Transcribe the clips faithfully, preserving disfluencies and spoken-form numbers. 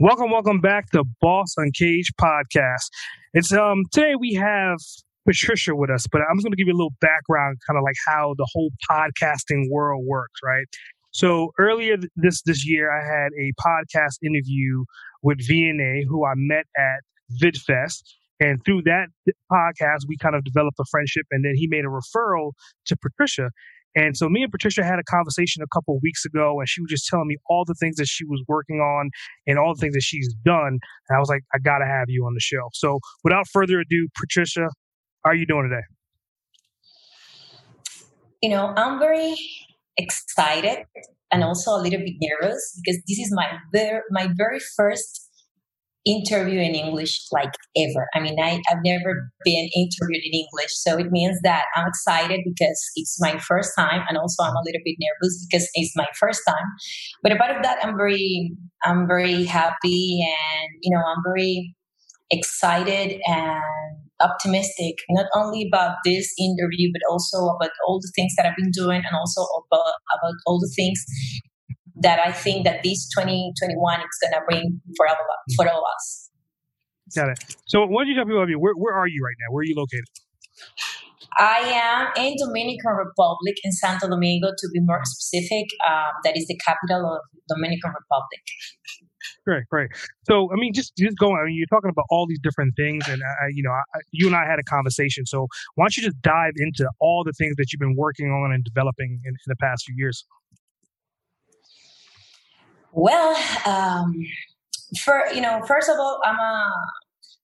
Welcome, welcome back to Boss Uncaged Podcast. It's um today we have Patricia with us, but I'm just going to give you a little background, kind of like how the whole podcasting world works, right? So earlier th- this this year, I had a podcast interview with V N A, who I met at VidFest, and through that podcast, we kind of developed a friendship, and then he made a referral to Patricia. And so me and Patricia had a conversation a couple of weeks ago, and she was just telling me all the things that she was working on and all the things that she's done. And I was like, I got to have you on the show. So without further ado, Patricia, how are you doing today? You know, I'm very excited and also a little bit nervous because this is my ver- my very first interview in English, like ever. I mean, I, I've never been interviewed in English. So it means that I'm excited because it's my first time. And also I'm a little bit nervous because it's my first time. But apart from that, I'm very, I'm very happy and, you know, I'm very excited and optimistic, not only about this interview, but also about all the things that I've been doing and also about, about all the things that I think that this twenty twenty-one is going to bring for all, for all of us. Got it. So why don't you tell people about you? Where, where are you right now? Where are you located? I am in Dominican Republic, in Santo Domingo, to be more specific. Um, that is the capital of Dominican Republic. Great, great. So, I mean, just, just going, I mean, you're talking about all these different things and, I, you know, I, you and I had a conversation. So why don't you just dive into all the things that you've been working on and developing in, in the past few years? Well, um, for, you know, first of all, I'm a,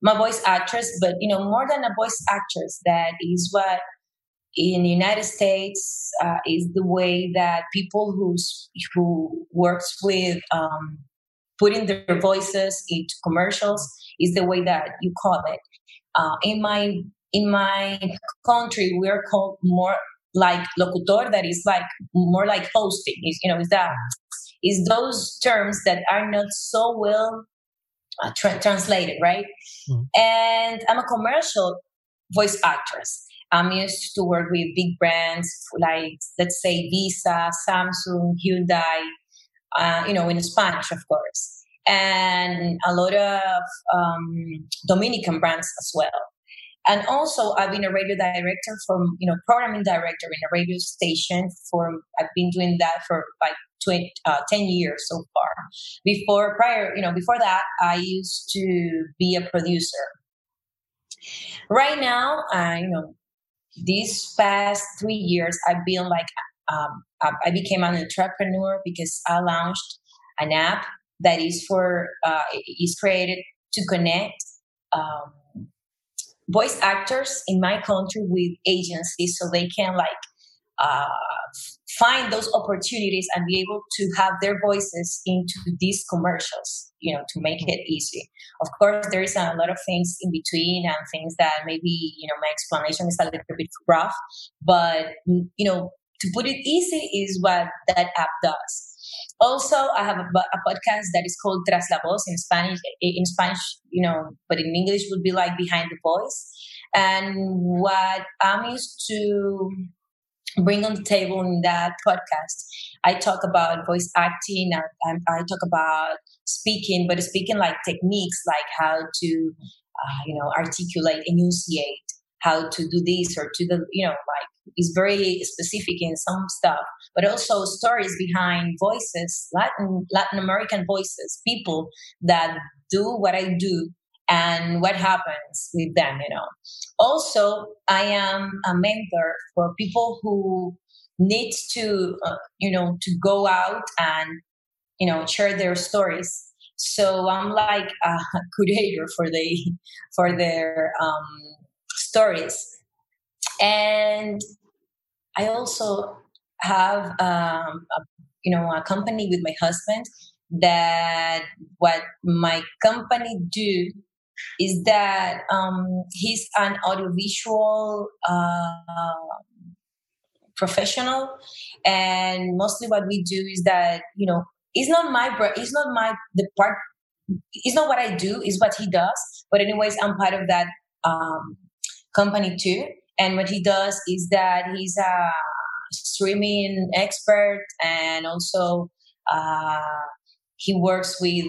I'm a voice actress, but, you know, more than a voice actress, that is what in the United States uh, is the way that people who's, who works with um, putting their voices into commercials is the way that you call it. Uh, in my in my country, we're called more like locutor, that is like more like hosting, it's, you know, is that. Is those terms that are not so well uh, tra- translated, right? Mm-hmm. And I'm a commercial voice actress. I'm used to work with big brands like, let's say, Visa, Samsung, Hyundai, uh, you know, in Spanish, of course, and a lot of um, Dominican brands as well. And also, I've been a radio director from, you know, programming director in a radio station for, I've been doing that for like twenty, uh, ten years so far. Before, prior, you know, before that, I used to be a producer. Right now, uh, you know, these past three years, I've been like, um, I became an entrepreneur because I launched an app that is for, uh, is created to connect, um, voice actors in my country with agencies so they can like uh, find those opportunities and be able to have their voices into these commercials, you know, to make it easy. Of course, there is a lot of things in between and things that maybe, you know, my explanation is a little bit rough, but, you know, to put it easy is what that app does. Also, I have a, a podcast that is called Tras la Voz in Spanish, in Spanish, you know, but in English would be like Behind the Voice. And what I'm used to bring on the table in that podcast, I talk about voice acting. I, I talk about speaking, but speaking like techniques, like how to, uh, you know, articulate, enunciate, how to do this or to the, you know, like it's very specific in some stuff, but also stories behind voices, Latin, Latin American voices, people that do what I do and what happens with them, you know. Also, I am a mentor for people who need to, uh, you know, to go out and, you know, share their stories. So I'm like a curator for the, for their um, stories. And I also have, um, a, you know, a company with my husband that what my company do is that um, he's an audiovisual uh, professional, and mostly what we do is that, you know, it's not my it's not my the part it's not what I do, it's what he does. But anyways, I'm part of that um, company too. And what he does is that he's a streaming expert, and also uh, he works with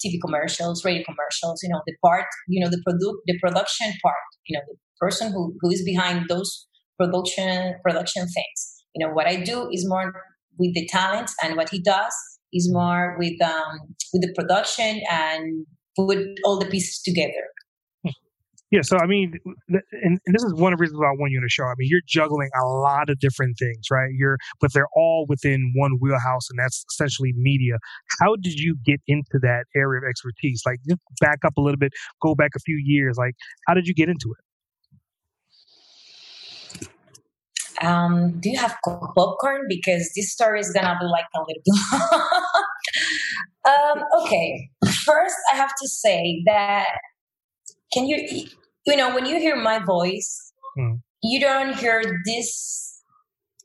T V commercials, radio commercials, you know, the part, you know, the product, the production part, you know, the person who, who is behind those production, production things. You know, what I do is more with the talents, and what he does is more with, um, with the production and put all the pieces together. Yeah. So, I mean, and, and this is one of the reasons why I want you on the show. I mean, you're juggling a lot of different things, right? You're, but they're all within one wheelhouse, and that's essentially media. How did you get into that area of expertise? Like, just back up a little bit, go back a few years. Like, how did you get into it? Um, do you have popcorn? Because this story is going to be like a little bit. um, okay. First, I have to say that Can you, you know, when you hear my voice, mm. you don't hear this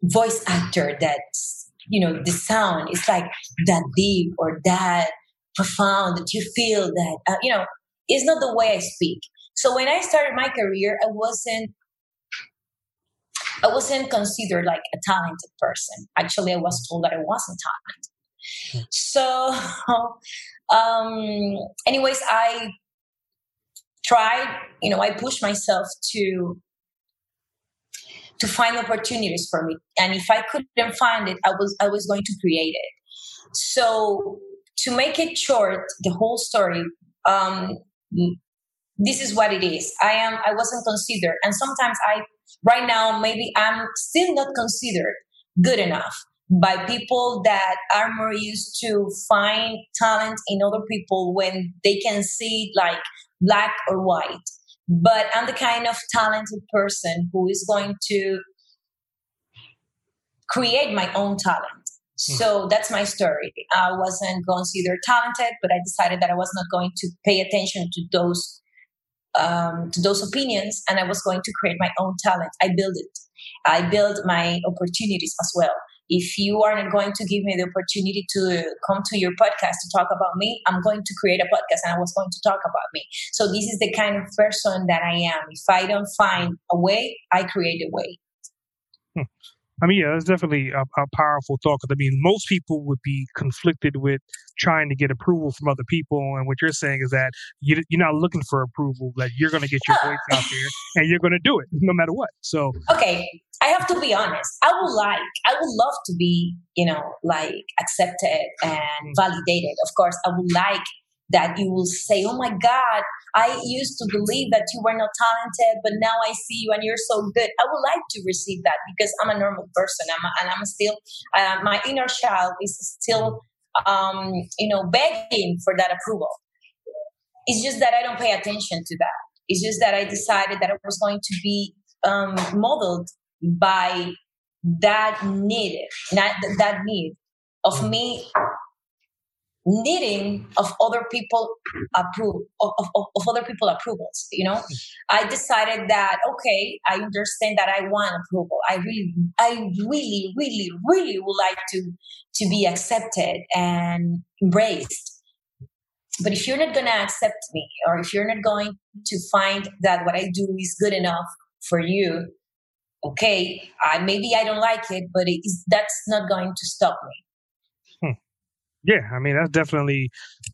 voice actor that's, you know, the sound is like that deep or that profound that you feel that, uh, you know, it's not the way I speak. So when I started my career, I wasn't, I wasn't considered like a talented person. Actually, I was told that I wasn't talented. Mm. So um, anyways, I tried, you know, I pushed myself to to find opportunities for me, and if I couldn't find it, I was I was going to create it. So to make it short, the whole story, um, this is what it is. I am I wasn't considered, and sometimes I right now maybe I'm still not considered good enough by people that are more used to find talent in other people when they can see like black or white. But I'm the kind of talented person who is going to create my own talent. Mm. So that's my story. I wasn't considered talented, but I decided that I was not going to pay attention to those um, to those opinions, and I was going to create my own talent. I built it. I built my opportunities as well. If you are not going to give me the opportunity to come to your podcast to talk about me, I'm going to create a podcast and I was going to talk about me. So this is the kind of person that I am. If I don't find a way, I create a way. Hmm. I mean, yeah, that's definitely a, a powerful thought. Because I mean, most people would be conflicted with trying to get approval from other people. And what you're saying is that you, you're not looking for approval, that like you're going to get your voice out there and you're going to do it no matter what. So, okay. I have to be honest. I would like, I would love to be, you know, like accepted and validated. Of course, I would like that you will say, oh my God, I used to believe that you were not talented, but now I see you and you're so good. I would like to receive that because I'm a normal person. I'm a, and I'm still, uh, my inner child is still, um, you know, begging for that approval. It's just that I don't pay attention to that. It's just that I decided that I was going to be um, modeled by that need, not that need of me needing of other people approve of, of, of other people approvals. You know, I decided that, okay, I understand that I want approval. I really, I really, really, really would like to, to be accepted and embraced. But if you're not going to accept me, or if you're not going to find that what I do is good enough for you, okay, I, maybe I don't like it, but it is, that's not going to stop me. Yeah, I mean, that's definitely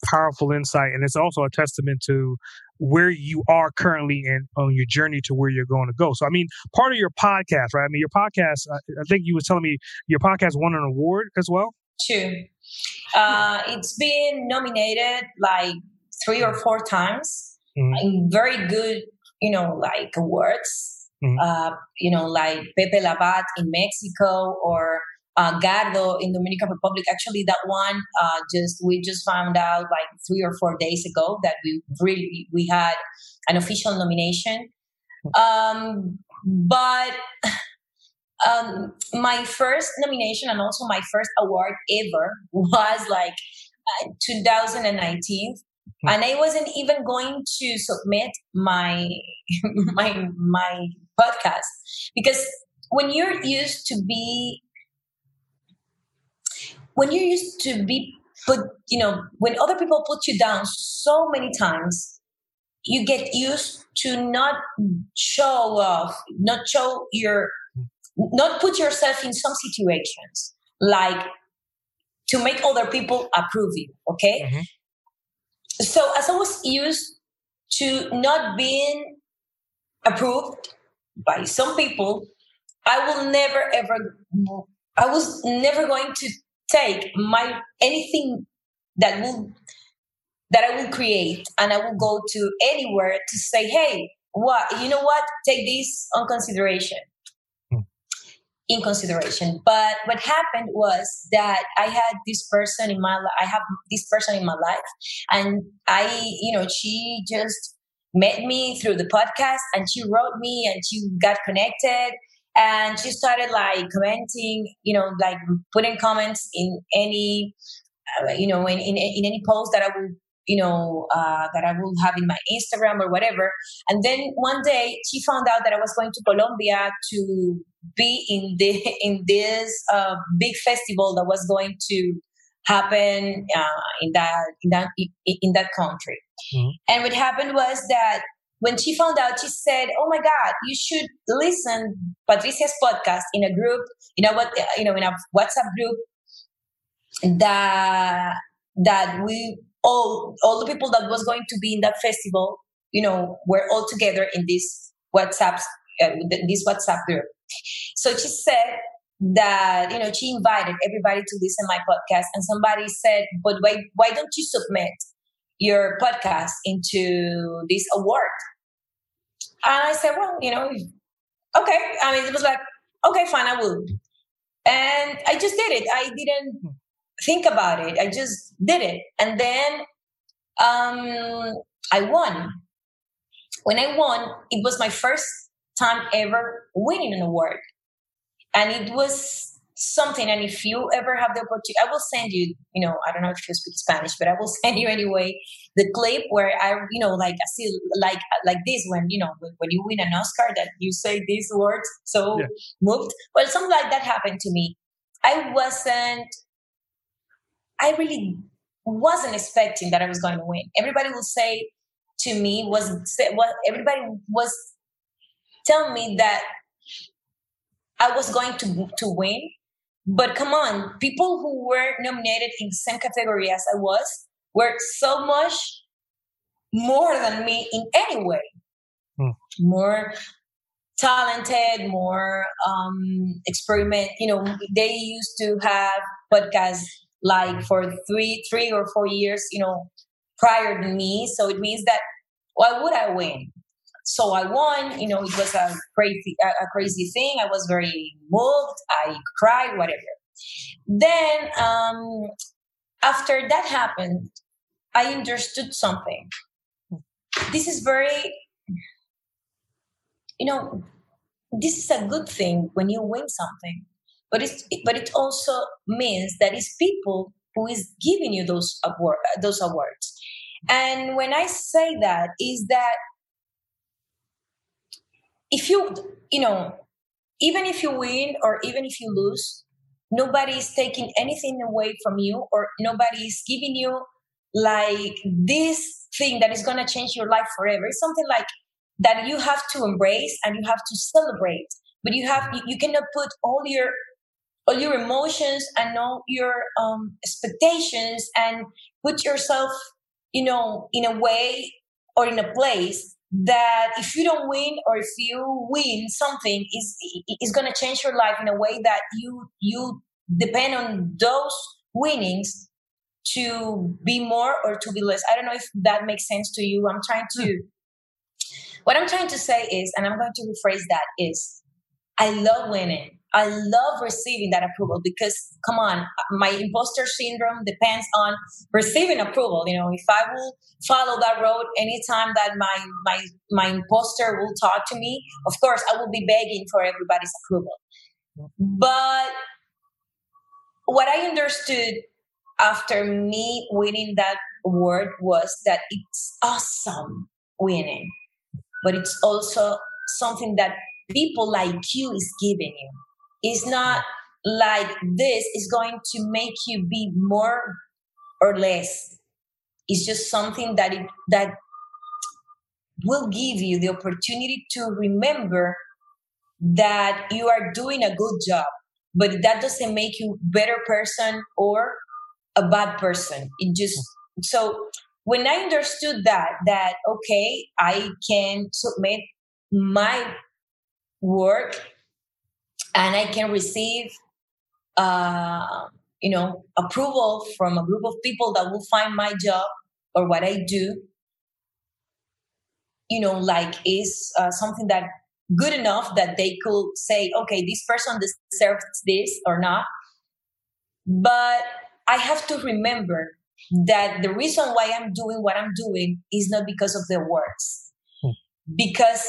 powerful insight. And it's also a testament to where you are currently and on your journey to where you're going to go. So, I mean, part of your podcast, right? I mean, your podcast, I, I think you were telling me your podcast won an award as well? Sure. Uh, it's been nominated like three or four times. Mm-hmm. In very good, you know, like awards. Mm-hmm. Uh, you know, like Pepe Labat in Mexico, or Uh, Gardo in Dominican Republic. Actually, that one uh, just we just found out like three or four days ago that we really we had an official nomination. Um, but um, my first nomination and also my first award ever was like two thousand nineteen, mm-hmm. and I wasn't even going to submit my my my podcast, because when you're used to be when you're used to be put, you know, when other people put you down so many times, you get used to not show off, not show your, not put yourself in some situations, like to make other people approve you, okay? Mm-hmm. So as I was used to not being approved by some people, I will never ever, I was never going to take my anything that will that I will create, and I will go to anywhere to say, hey, what you know what? Take this on consideration. Hmm. In consideration. But what happened was that I had this person in my life, I have this person in my life, and I, you know, she just met me through the podcast, and she wrote me, and she got connected. And she started like commenting, you know, like putting comments in any, uh, you know, in, in in any post that I will, you know, uh, that I will have in my Instagram or whatever. And then one day she found out that I was going to Colombia to be in the in this uh, big festival that was going to happen uh, in that in that in that country. Mm-hmm. And what happened was that, when she found out, she said, "Oh my God, you should listen Patricia's podcast in a group, you know what, you know, in a WhatsApp group that that we all all the people that was going to be in that festival, you know, were all together in this WhatsApp uh, this WhatsApp group." So she said that, you know, she invited everybody to listen to my podcast, and somebody said, "But why why don't you submit your podcast into this award?" And I said, well, you know, okay. I mean, it was like, okay, fine, I will. And I just did it. I didn't think about it. I just did it. And then um, I won. When I won, it was my first time ever winning an award. And it was something. And if you ever have the opportunity, I will send you, you know, I don't know if you speak Spanish, but I will send you anyway the clip where I, you know, like I see like like this when, you know, when you win an Oscar that you say these words, so yeah. moved. Well, something like that happened to me. I wasn't, I really wasn't expecting that I was going to win. Everybody will say to me, was well, everybody was telling me that I was going to to win. But come on, people who were nominated in the same category as I was were so much more than me in any way. Mm. More talented, more um, experiment. You know, they used to have podcasts like for three, three or four years, you know, prior to me. So it means that why would I win? So I won, you know, it was a crazy, a crazy thing. I was very moved. I cried, whatever. Then um, after that happened, I understood something. This is very, you know, this is a good thing when you win something, but it's, but it also means that it's people who is giving you those award, those awards. And when I say that is that, if you, you know, even if you win or even if you lose, nobody is taking anything away from you, or nobody is giving you like this thing that is going to change your life forever. It's something like that you have to embrace and you have to celebrate, but you have, you cannot put all your, all your emotions and all your um, expectations and put yourself, you know, in a way or in a place that if you don't win or if you win something is is going to change your life in a way that you you depend on those winnings to be more or to be less. I don't know if that makes sense to you. I'm trying to, what I'm trying to say is, and I'm going to rephrase that is, I love winning. I love receiving that approval because come on, my imposter syndrome depends on receiving approval. You know, if I will follow that road, anytime that my, my, my imposter will talk to me, of course I will be begging for everybody's approval. But what I understood after me winning that word was that it's awesome winning, but it's also something that people like you is giving you. It's not like this is going to make you be more or less. It's just something that it, that will give you the opportunity to remember that you are doing a good job, but that doesn't make you a better person or a bad person. It just, so when I understood that, that, okay, I can submit my work and I can receive, uh, you know, approval from a group of people that will find my job or what I do, you know, like is uh, something that good enough that they could say, okay, this person deserves this or not. But I have to remember that the reason why I'm doing what I'm doing is not because of the words. Hmm. Because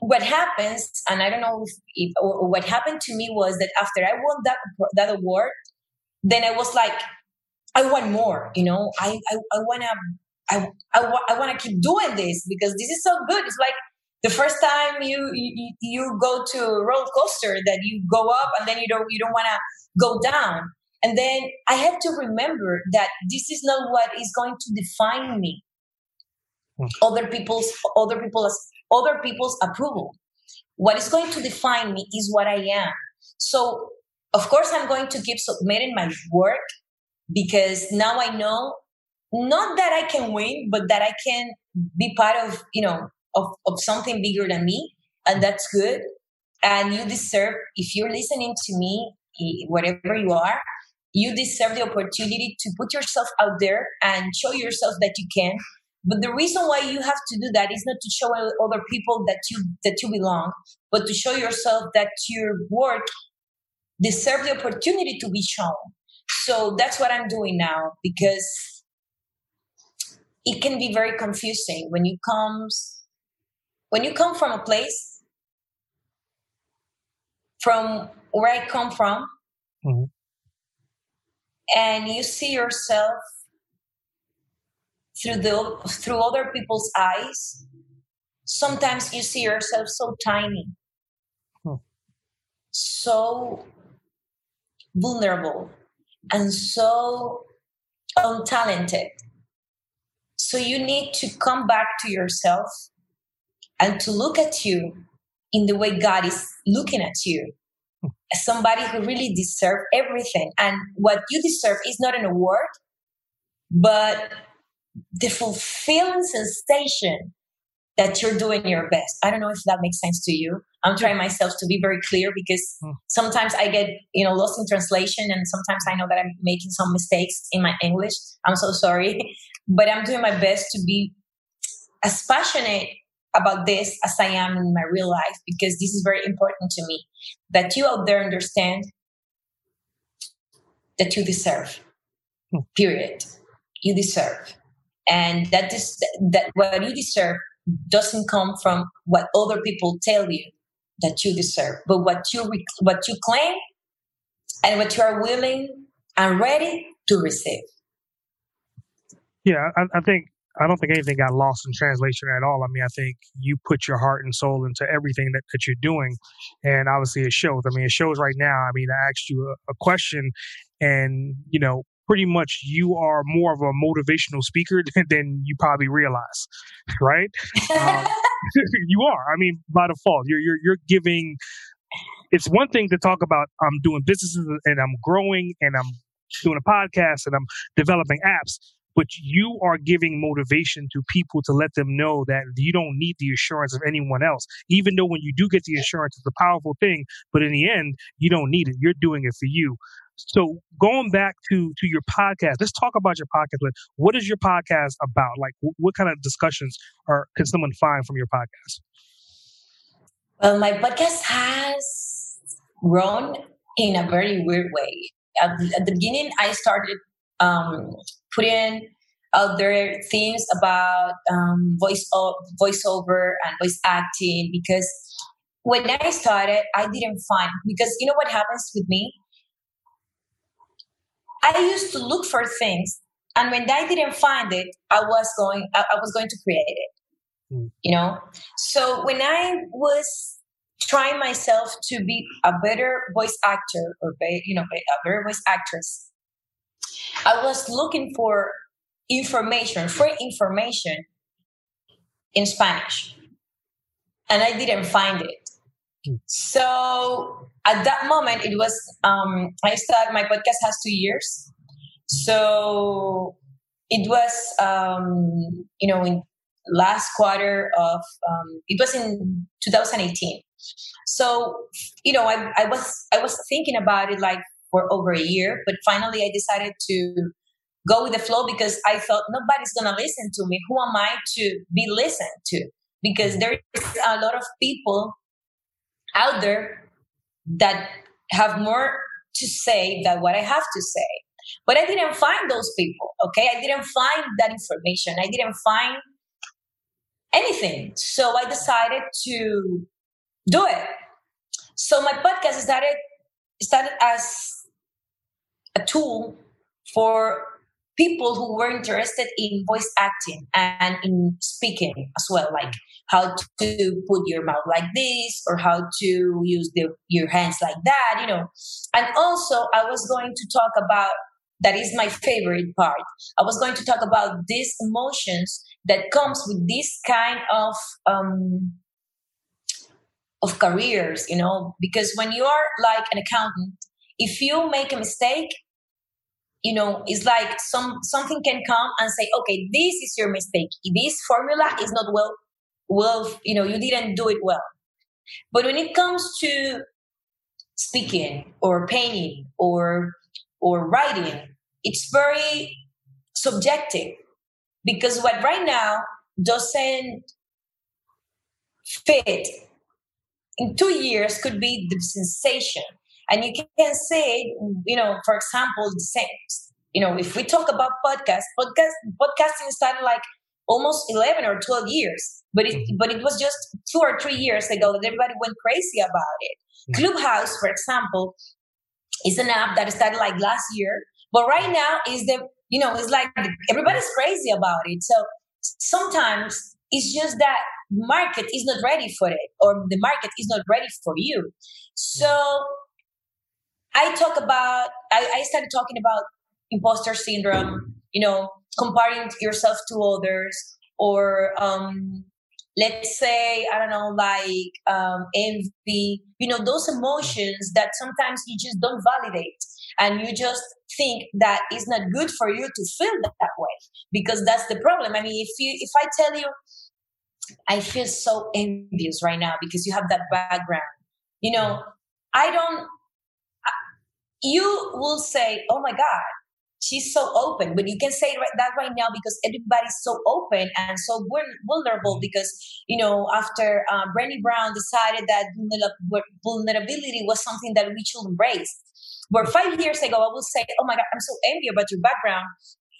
what happens, and I don't know if, if or what happened to me was that after I won that that award, then I was like, I want more, you know, I I, I want to I I, I want to keep doing this because this is so good. It's like the first time you, you you go to a roller coaster that you go up and then you don't you don't want to go down. And then I have to remember that this is not what is going to define me. Hmm. Other people's other people's other people's approval. What is going to define me is what I am. So of course I'm going to keep submitting my work because now I know not that I can win, but that I can be part of, you know, of, of something bigger than me. And that's good. And you deserve, if you're listening to me, whatever you are, you deserve the opportunity to put yourself out there and show yourself that you can. But the reason why you have to do that is not to show other people that you that you belong, but to show yourself that your work deserves the opportunity to be shown. So that's what I'm doing now, because it can be very confusing when you comes when you come from a place from where I come from, mm-hmm. and you see yourself through the through other people's eyes. Sometimes you see yourself so tiny, hmm. so vulnerable, and so untalented. So you need to come back to yourself and to look at you in the way God is looking at you, hmm. as somebody who really deserves everything. And what you deserve is not an award, but the fulfilling sensation that you're doing your best. I don't know if that makes sense to you. I'm trying myself to be very clear because mm. sometimes I get, you know, lost in translation, and sometimes I know that I'm making some mistakes in my English. I'm so sorry, but I'm doing my best to be as passionate about this as I am in my real life, because this is very important to me, that you out there understand that you deserve, mm. period. You deserve. And that is that what you deserve doesn't come from what other people tell you that you deserve, but what you what you claim and what you are willing and ready to receive. Yeah, I, I think I don't think anything got lost in translation at all. I mean, I think you put your heart and soul into everything that, that you're doing, and obviously it shows. I mean, it shows right now. I mean, I asked you a, a question, and you know. Pretty much you are more of a motivational speaker than you probably realize, right? Um, you are. I mean, by default, you're, you're, you're giving. It's one thing to talk about I'm doing businesses and I'm growing and I'm doing a podcast and I'm developing apps, but you are giving motivation to people to let them know that you don't need the assurance of anyone else, even though when you do get the assurance, it's a powerful thing, but in the end, you don't need it. You're doing it for you. So going back to, to your podcast, let's talk about your podcast. Like, what is your podcast about? Like, w- what kind of discussions are can someone find from your podcast? Well, my podcast has grown in a very weird way. At, at the beginning, I started um, putting out there things about um, voice o- voiceover and voice acting, because when I started, I didn't find, because you know what happens with me? I used to look for things, and when I didn't find it, I was going, I, I was going to create it. Mm. You know, so when I was trying myself to be a better voice actor or be, you know, a better voice actress, I was looking for information, free information in Spanish, and I didn't find it. Mm. So at that moment, it was, um, I started, my podcast has two years. So it was, um, you know, in last quarter of, um, it was in twenty eighteen. So, you know, I, I was, I was thinking about it like for over a year, but finally I decided to go with the flow because I thought nobody's going to listen to me. Who am I to be listened to? Because there is a lot of people out there that have more to say than what I have to say. But I didn't find those people, okay? I didn't find that information. I didn't find anything. So I decided to do it. So my podcast started, started as a tool for people who were interested in voice acting and in speaking as well, like how to put your mouth like this or how to use the, your hands like that, you know. And also I was going to talk about, that is my favorite part, I was going to talk about these emotions that comes with this kind of um, of careers, you know, because when you are like an accountant, if you make a mistake, you know, it's like some something can come and say, okay, this is your mistake. This formula is not well, well, you know, you didn't do it well. But when it comes to speaking or painting or or writing, it's very subjective because what right now doesn't fit in two years could be the sensation. And you can say, you know, for example, the same, you know, if we talk about podcasts, podcast, podcasting started like almost eleven or twelve years, but it, but it was just two or three years ago that everybody went crazy about it. Mm-hmm. Clubhouse, for example, is an app that started like last year, but right now is the, you know, it's like everybody's crazy about it. So sometimes it's just that market is not ready for it, or the market is not ready for you. So I talk about, I, I started talking about imposter syndrome, you know, comparing yourself to others, or um, let's say, I don't know, like um, envy, you know, those emotions that sometimes you just don't validate. And you just think that it's not good for you to feel that, that way, because that's the problem. I mean, if you, if I tell you, I feel so envious right now because you have that background, you know, I don't, you will say, oh my God, she's so open. But you can say that right now because everybody's so open and so vulnerable because, you know, after um, Brené Brown decided that vulnerability was something that we should embrace. Where five years ago, I would say, oh my God, I'm so envious about your background.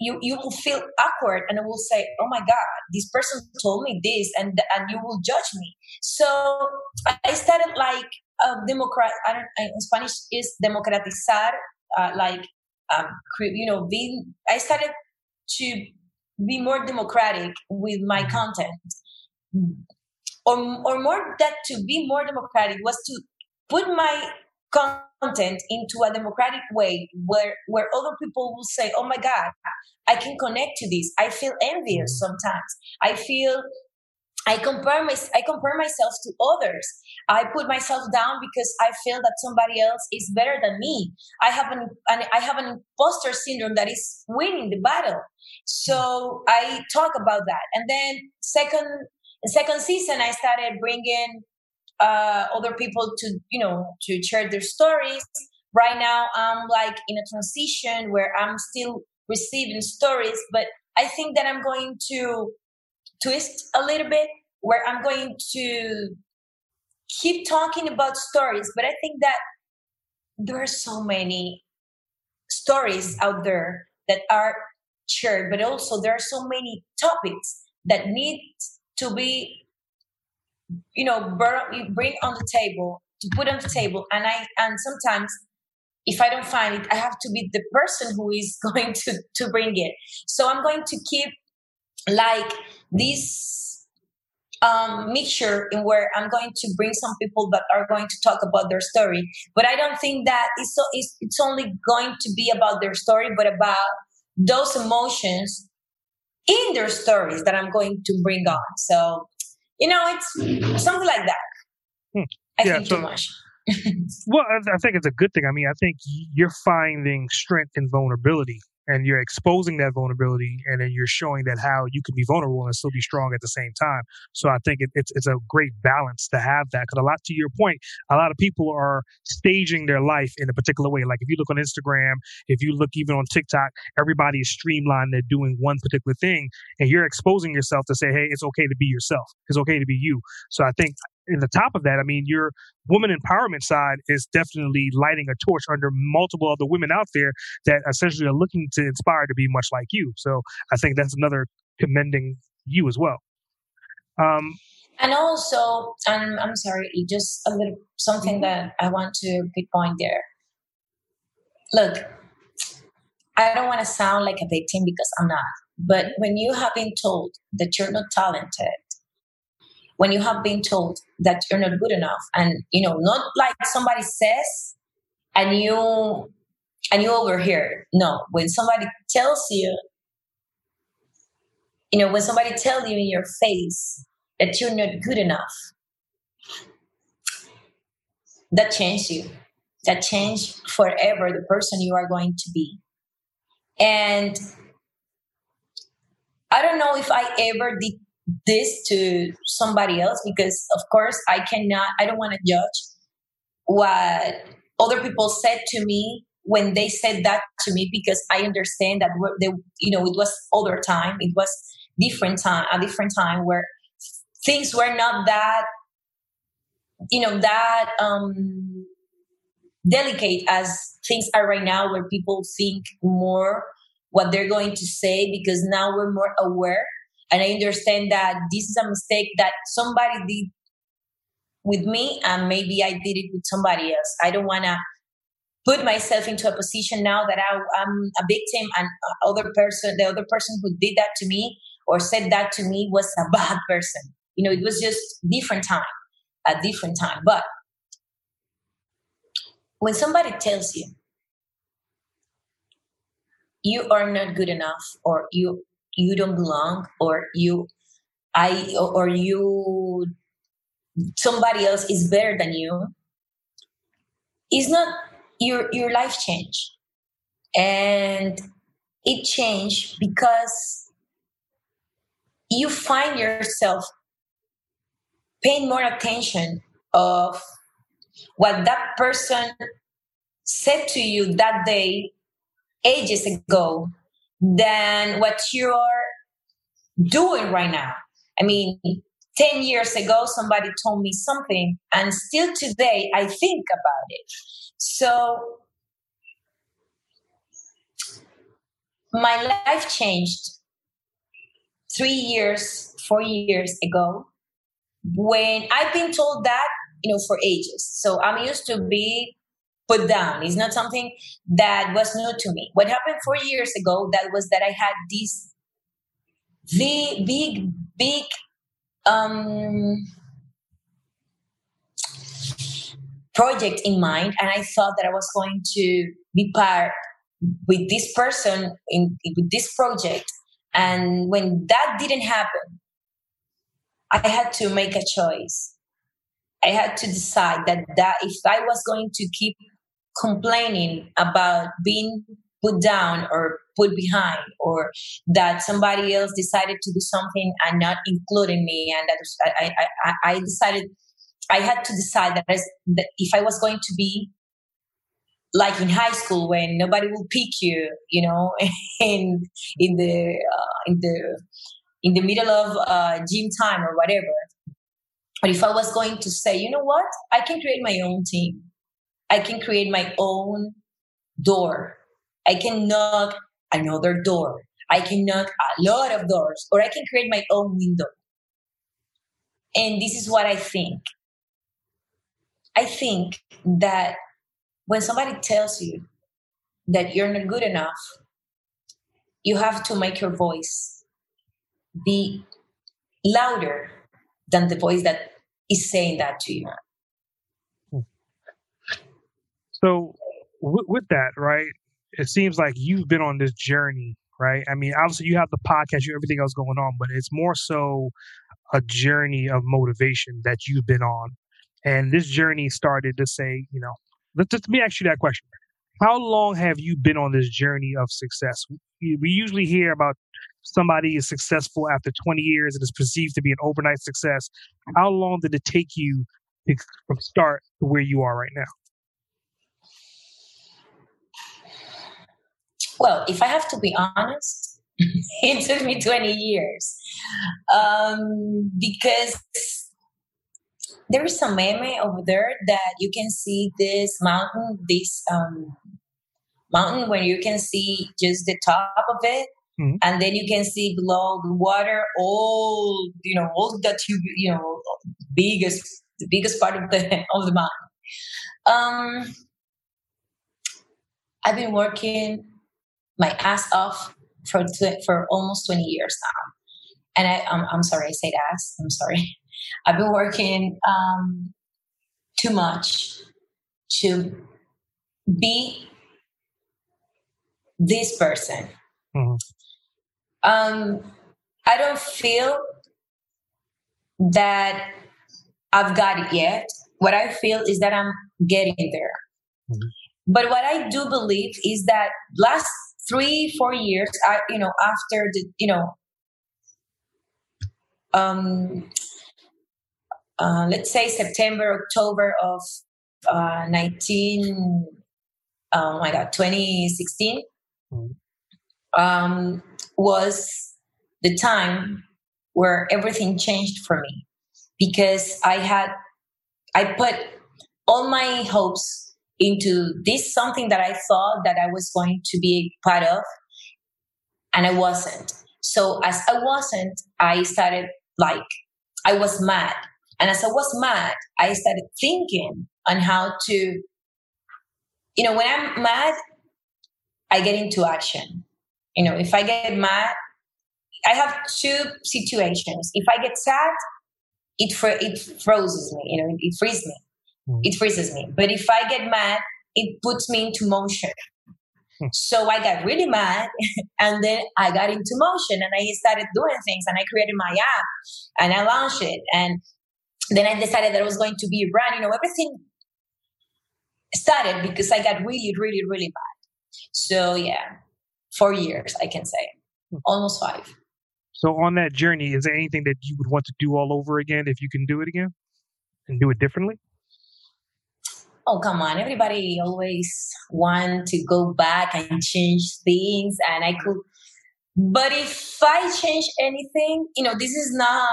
You you will feel awkward and I will say, oh my God, this person told me this, and and you will judge me. So I started like, Uh, democrat, I don't, in Spanish is democratizar, uh, like, um, you know, being, I started to be more democratic with my content, or, or more that to be more democratic was to put my content into a democratic way where, where other people will say, oh my God, I can connect to this. I feel envious sometimes. I feel I compare my, I compare myself to others. I put myself down because I feel that somebody else is better than me. I have an, an I have an imposter syndrome that is winning the battle. So I talk about that. And then second second season, I started bringing uh, other people to, you know, to share their stories. Right now, I'm like in a transition where I'm still receiving stories, but I think that I'm going to twist a little bit where I'm going to keep talking about stories, but I think that there are so many stories out there that are shared, but also there are so many topics that need to be, you know, bring on the table, to put on the table. And I, and sometimes If I don't find it, I have to be the person who is going to, to bring it. So I'm going to keep like this um, mixture in where I'm going to bring some people that are going to talk about their story. But I don't think that it's, so, it's, it's only going to be about their story, but about those emotions in their stories that I'm going to bring on. So, you know, it's something like that. Hmm. I yeah, think so- too much. Well, I think it's a good thing. I mean, I think you're finding strength in vulnerability, and you're exposing that vulnerability, and then you're showing that how you can be vulnerable and still be strong at the same time. So I think it, it's it's a great balance to have that. Because a lot, to your point, a lot of people are staging their life in a particular way. Like if you look on Instagram, if you look even on TikTok, everybody is streamlined. They're doing one particular thing, and you're exposing yourself to say, hey, it's okay to be yourself. It's okay to be you. So I think in the top of that, I mean, your woman empowerment side is definitely lighting a torch under multiple other women out there that essentially are looking to inspire to be much like you. So I think that's another commending you as well. Um, and also, um, I'm sorry, just a little something that I want to big point there. Look, I don't want to sound like a victim because I'm not, but when you have been told that you're not talented, when you have been told that you're not good enough, and, you know, not like somebody says and you and you overhear. No, when somebody tells you, you know, when somebody tells you in your face that you're not good enough, that changed you. That changed forever the person you are going to be. And I don't know if I ever did this to somebody else, because of course I cannot, I don't want to judge what other people said to me when they said that to me, because I understand that they, you know, it was other time, it was different time, a different time where things were not that, you know, that um, delicate as things are right now, where people think more what they're going to say, because now we're more aware. And I understand that this is a mistake that somebody did with me, and maybe I did it with somebody else. I don't want to put myself into a position now that I, I'm a victim, and other person, the other person who did that to me or said that to me was a bad person. You know, it was just different time, a different time. But when somebody tells you, you are not good enough, or you you don't belong, or you, I, or you, somebody else is better than you, it's not your, your life change. And it changed because you find yourself paying more attention of what that person said to you that day, ages ago, than what you're doing right now. I mean, ten years ago, somebody told me something, and still today, I think about it. So my life changed three years, four years ago, when I've been told that, you know, for ages. So I'm used to be put down. It's not something that was new to me. What happened four years ago, that was that I had this the big, big, um, project in mind. And I thought that I was going to be part with this person in with this project. And when that didn't happen, I had to make a choice. I had to decide that, that if I was going to keep complaining about being put down or put behind, or that somebody else decided to do something and not including me, and that I, I, I decided I had to decide that, I, that if I was going to be like in high school when nobody will pick you, you know, in in the uh, in the in the middle of uh, gym time or whatever. But if I was going to say, you know what, I can create my own team. I can create my own door. I can knock another door. I can knock a lot of doors, or I can create my own window. And this is what I think. I think that when somebody tells you that you're not good enough, you have to make your voice be louder than the voice that is saying that to you. So w- with that, right, it seems like you've been on this journey, right? I mean, obviously you have the podcast, you have everything else going on, but it's more so a journey of motivation that you've been on. And this journey started to say, you know, let, let me ask you that question. How long have you been on this journey of success? We usually hear about somebody is successful after twenty years and is perceived to be an overnight success. How long did it take you to, from start to where you are right now? Well, if I have to be honest, it took me twenty years um, because there is a meme over there that you can see this mountain, this um, mountain where you can see just the top of it. Mm-hmm. And then you can see below the water, all, you know, all the two, you know, biggest, the biggest part of the, of the mountain. Um, I've been working my ass off for tw- for almost twenty years now. And I, I'm, I'm sorry, I said ass. I'm sorry. I've been working um, too much to be this person. Mm-hmm. Um, I don't feel that I've got it yet. What I feel is that I'm getting there. Mm-hmm. But what I do believe is that last three, four years, I, you know, after the, you know, um, uh, let's say September, October of uh, nineteen, oh my God, twenty sixteen, mm-hmm. um, was the time where everything changed for me because I had, I put all my hopes into this something that I thought that I was going to be a part of, and I wasn't. So as I wasn't, I started like, I was mad. And as I was mad, I started thinking on how to, you know, when I'm mad, I get into action. You know, if I get mad, I have two situations. If I get sad, it fr- it freezes me, you know, it frees me. It freezes me. But if I get mad, it puts me into motion. So I got really mad and then I got into motion and I started doing things and I created my app and I launched it. And then I decided that I was going to be a brand. You know, everything started because I got really, really, really mad. So yeah, four years, I can say. Almost five. So on that journey, is there anything that you would want to do all over again if you can do it again and do it differently? Oh, come on. Everybody always want to go back and change things. And I could, but if I change anything, you know, this is not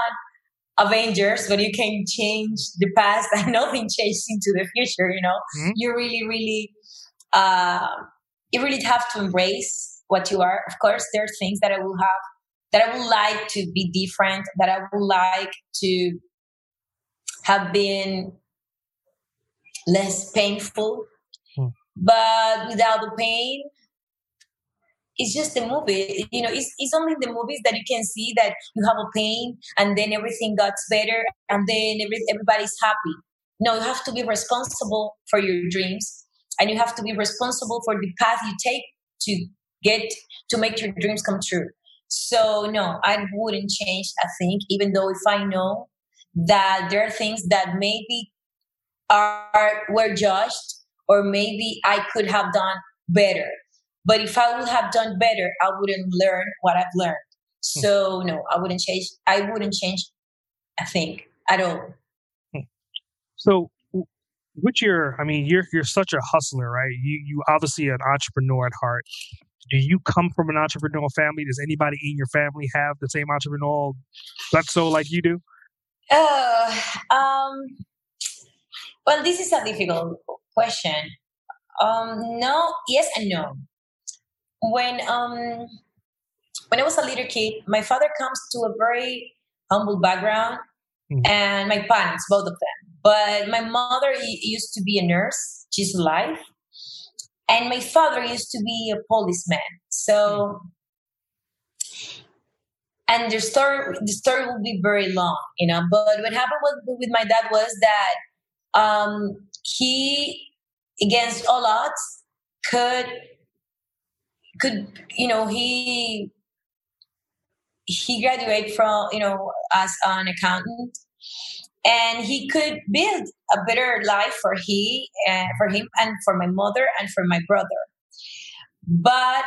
Avengers, but you can change the past and nothing changes into the future. You know, mm-hmm. you really, really, uh, you really have to embrace what you are. Of course, there are things that I will have, that I would like to be different, that I would like to have been less painful, hmm. but without the pain, it's just the movie. You know, it's it's only the movies that you can see that you have a pain and then everything got better and then every, everybody's happy. No, you have to be responsible for your dreams and you have to be responsible for the path you take to get to make your dreams come true. So no, I wouldn't change a thing, even though if I know that there are things that maybe Are, were judged, or maybe I could have done better. But if I would have done better, I wouldn't learn what I've learned. So hmm. no, I wouldn't change. I wouldn't change a thing at all. Hmm. So, with your, I mean, you're you're such a hustler, right? You you obviously an entrepreneur at heart. Do you come from an entrepreneurial family? Does anybody in your family have the same entrepreneurial blood soul like you do? Oh, um. Well, this is a difficult question. Um, no, yes and no. When um, when I was a little kid, my father comes to a very humble background, mm-hmm. and my parents, both of them. But my mother used to be a nurse. She's alive. And my father used to be a policeman. So, and the story, the story will be very long, you know, but what happened with, with my dad was that um, he, against all odds, could, could, you know, he, he graduated from, you know, as an accountant, and he could build a better life for he, uh, for him and for my mother and for my brother. But,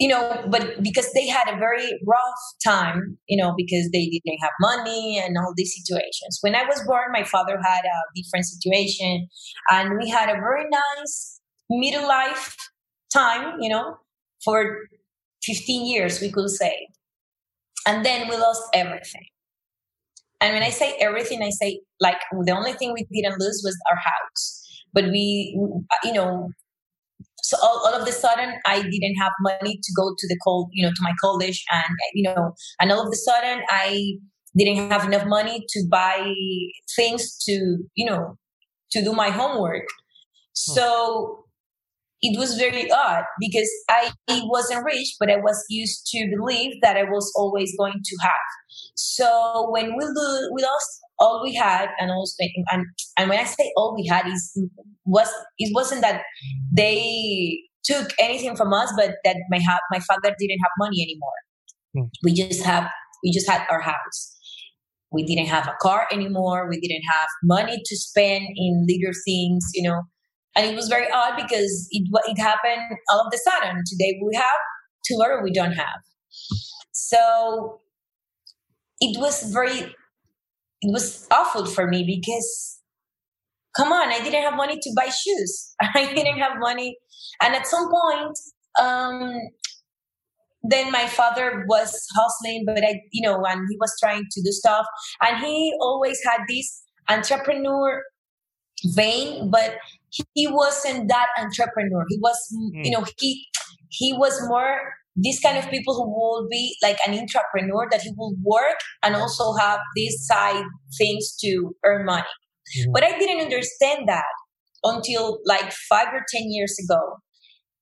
you know, but because they had a very rough time, you know, because they didn't have money and all these situations. When I was born, my father had a different situation, and we had a very nice middle life time, you know, for fifteen years, we could say. And then we lost everything. And when I say everything, I say, like, the only thing we didn't lose was our house. But we, you know, so all, all of a sudden, I didn't have money to go to the col, you know, to my college. And, you know, and all of a sudden, I didn't have enough money to buy things to, you know, to do my homework. So it was very odd because I wasn't rich, but I was used to believe that I was always going to have. So when we lose, we lost all we had, and also, and, and when I say all we had, is was it wasn't that they took anything from us, but that my ha- my father didn't have money anymore. Mm. We just have we just had our house. We didn't have a car anymore. We didn't have money to spend in little things, you know. And it was very odd because it it happened all of a sudden. Today we have, tomorrow we don't have. So it was very, it was awful for me because, come on, I didn't have money to buy shoes. I didn't have money. And at some point, um, then my father was hustling, but I, you know, and he was trying to do stuff. And he always had this entrepreneur vein, but he wasn't that entrepreneur. He was, mm. you know, he he was more this kind of people who will be like an intrapreneur, that he will work and also have these side things to earn money. Mm. But I didn't understand that until like five or ten years ago,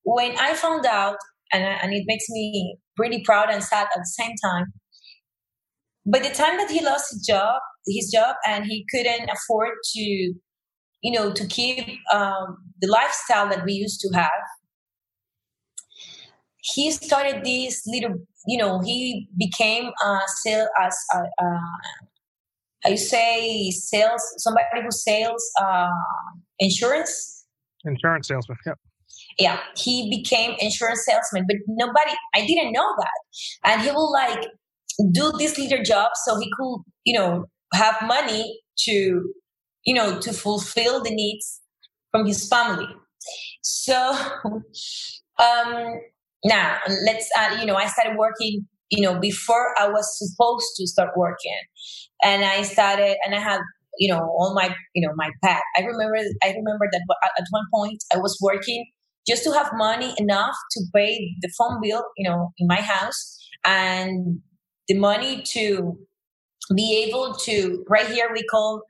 when I found out, and, I, and it makes me pretty proud and sad at the same time. By the time that he lost his job, his job, and he couldn't afford to, you know, to keep um, the lifestyle that we used to have, he started this little, you know, he became a sales, as a, a, I say sales, somebody who sells uh, insurance. Insurance salesman, yeah. Yeah, he became insurance salesman, but nobody, I didn't know that. And he will like do this little job so he could, you know, have money to, you know, to fulfill the needs from his family. So um, now let's, uh, you know, I started working, you know, before I was supposed to start working. And I started, and I had, you know, all my, you know, my pack. I remember, I remember that at one point I was working just to have money enough to pay the phone bill, you know, in my house, and the money to be able to, right here we call,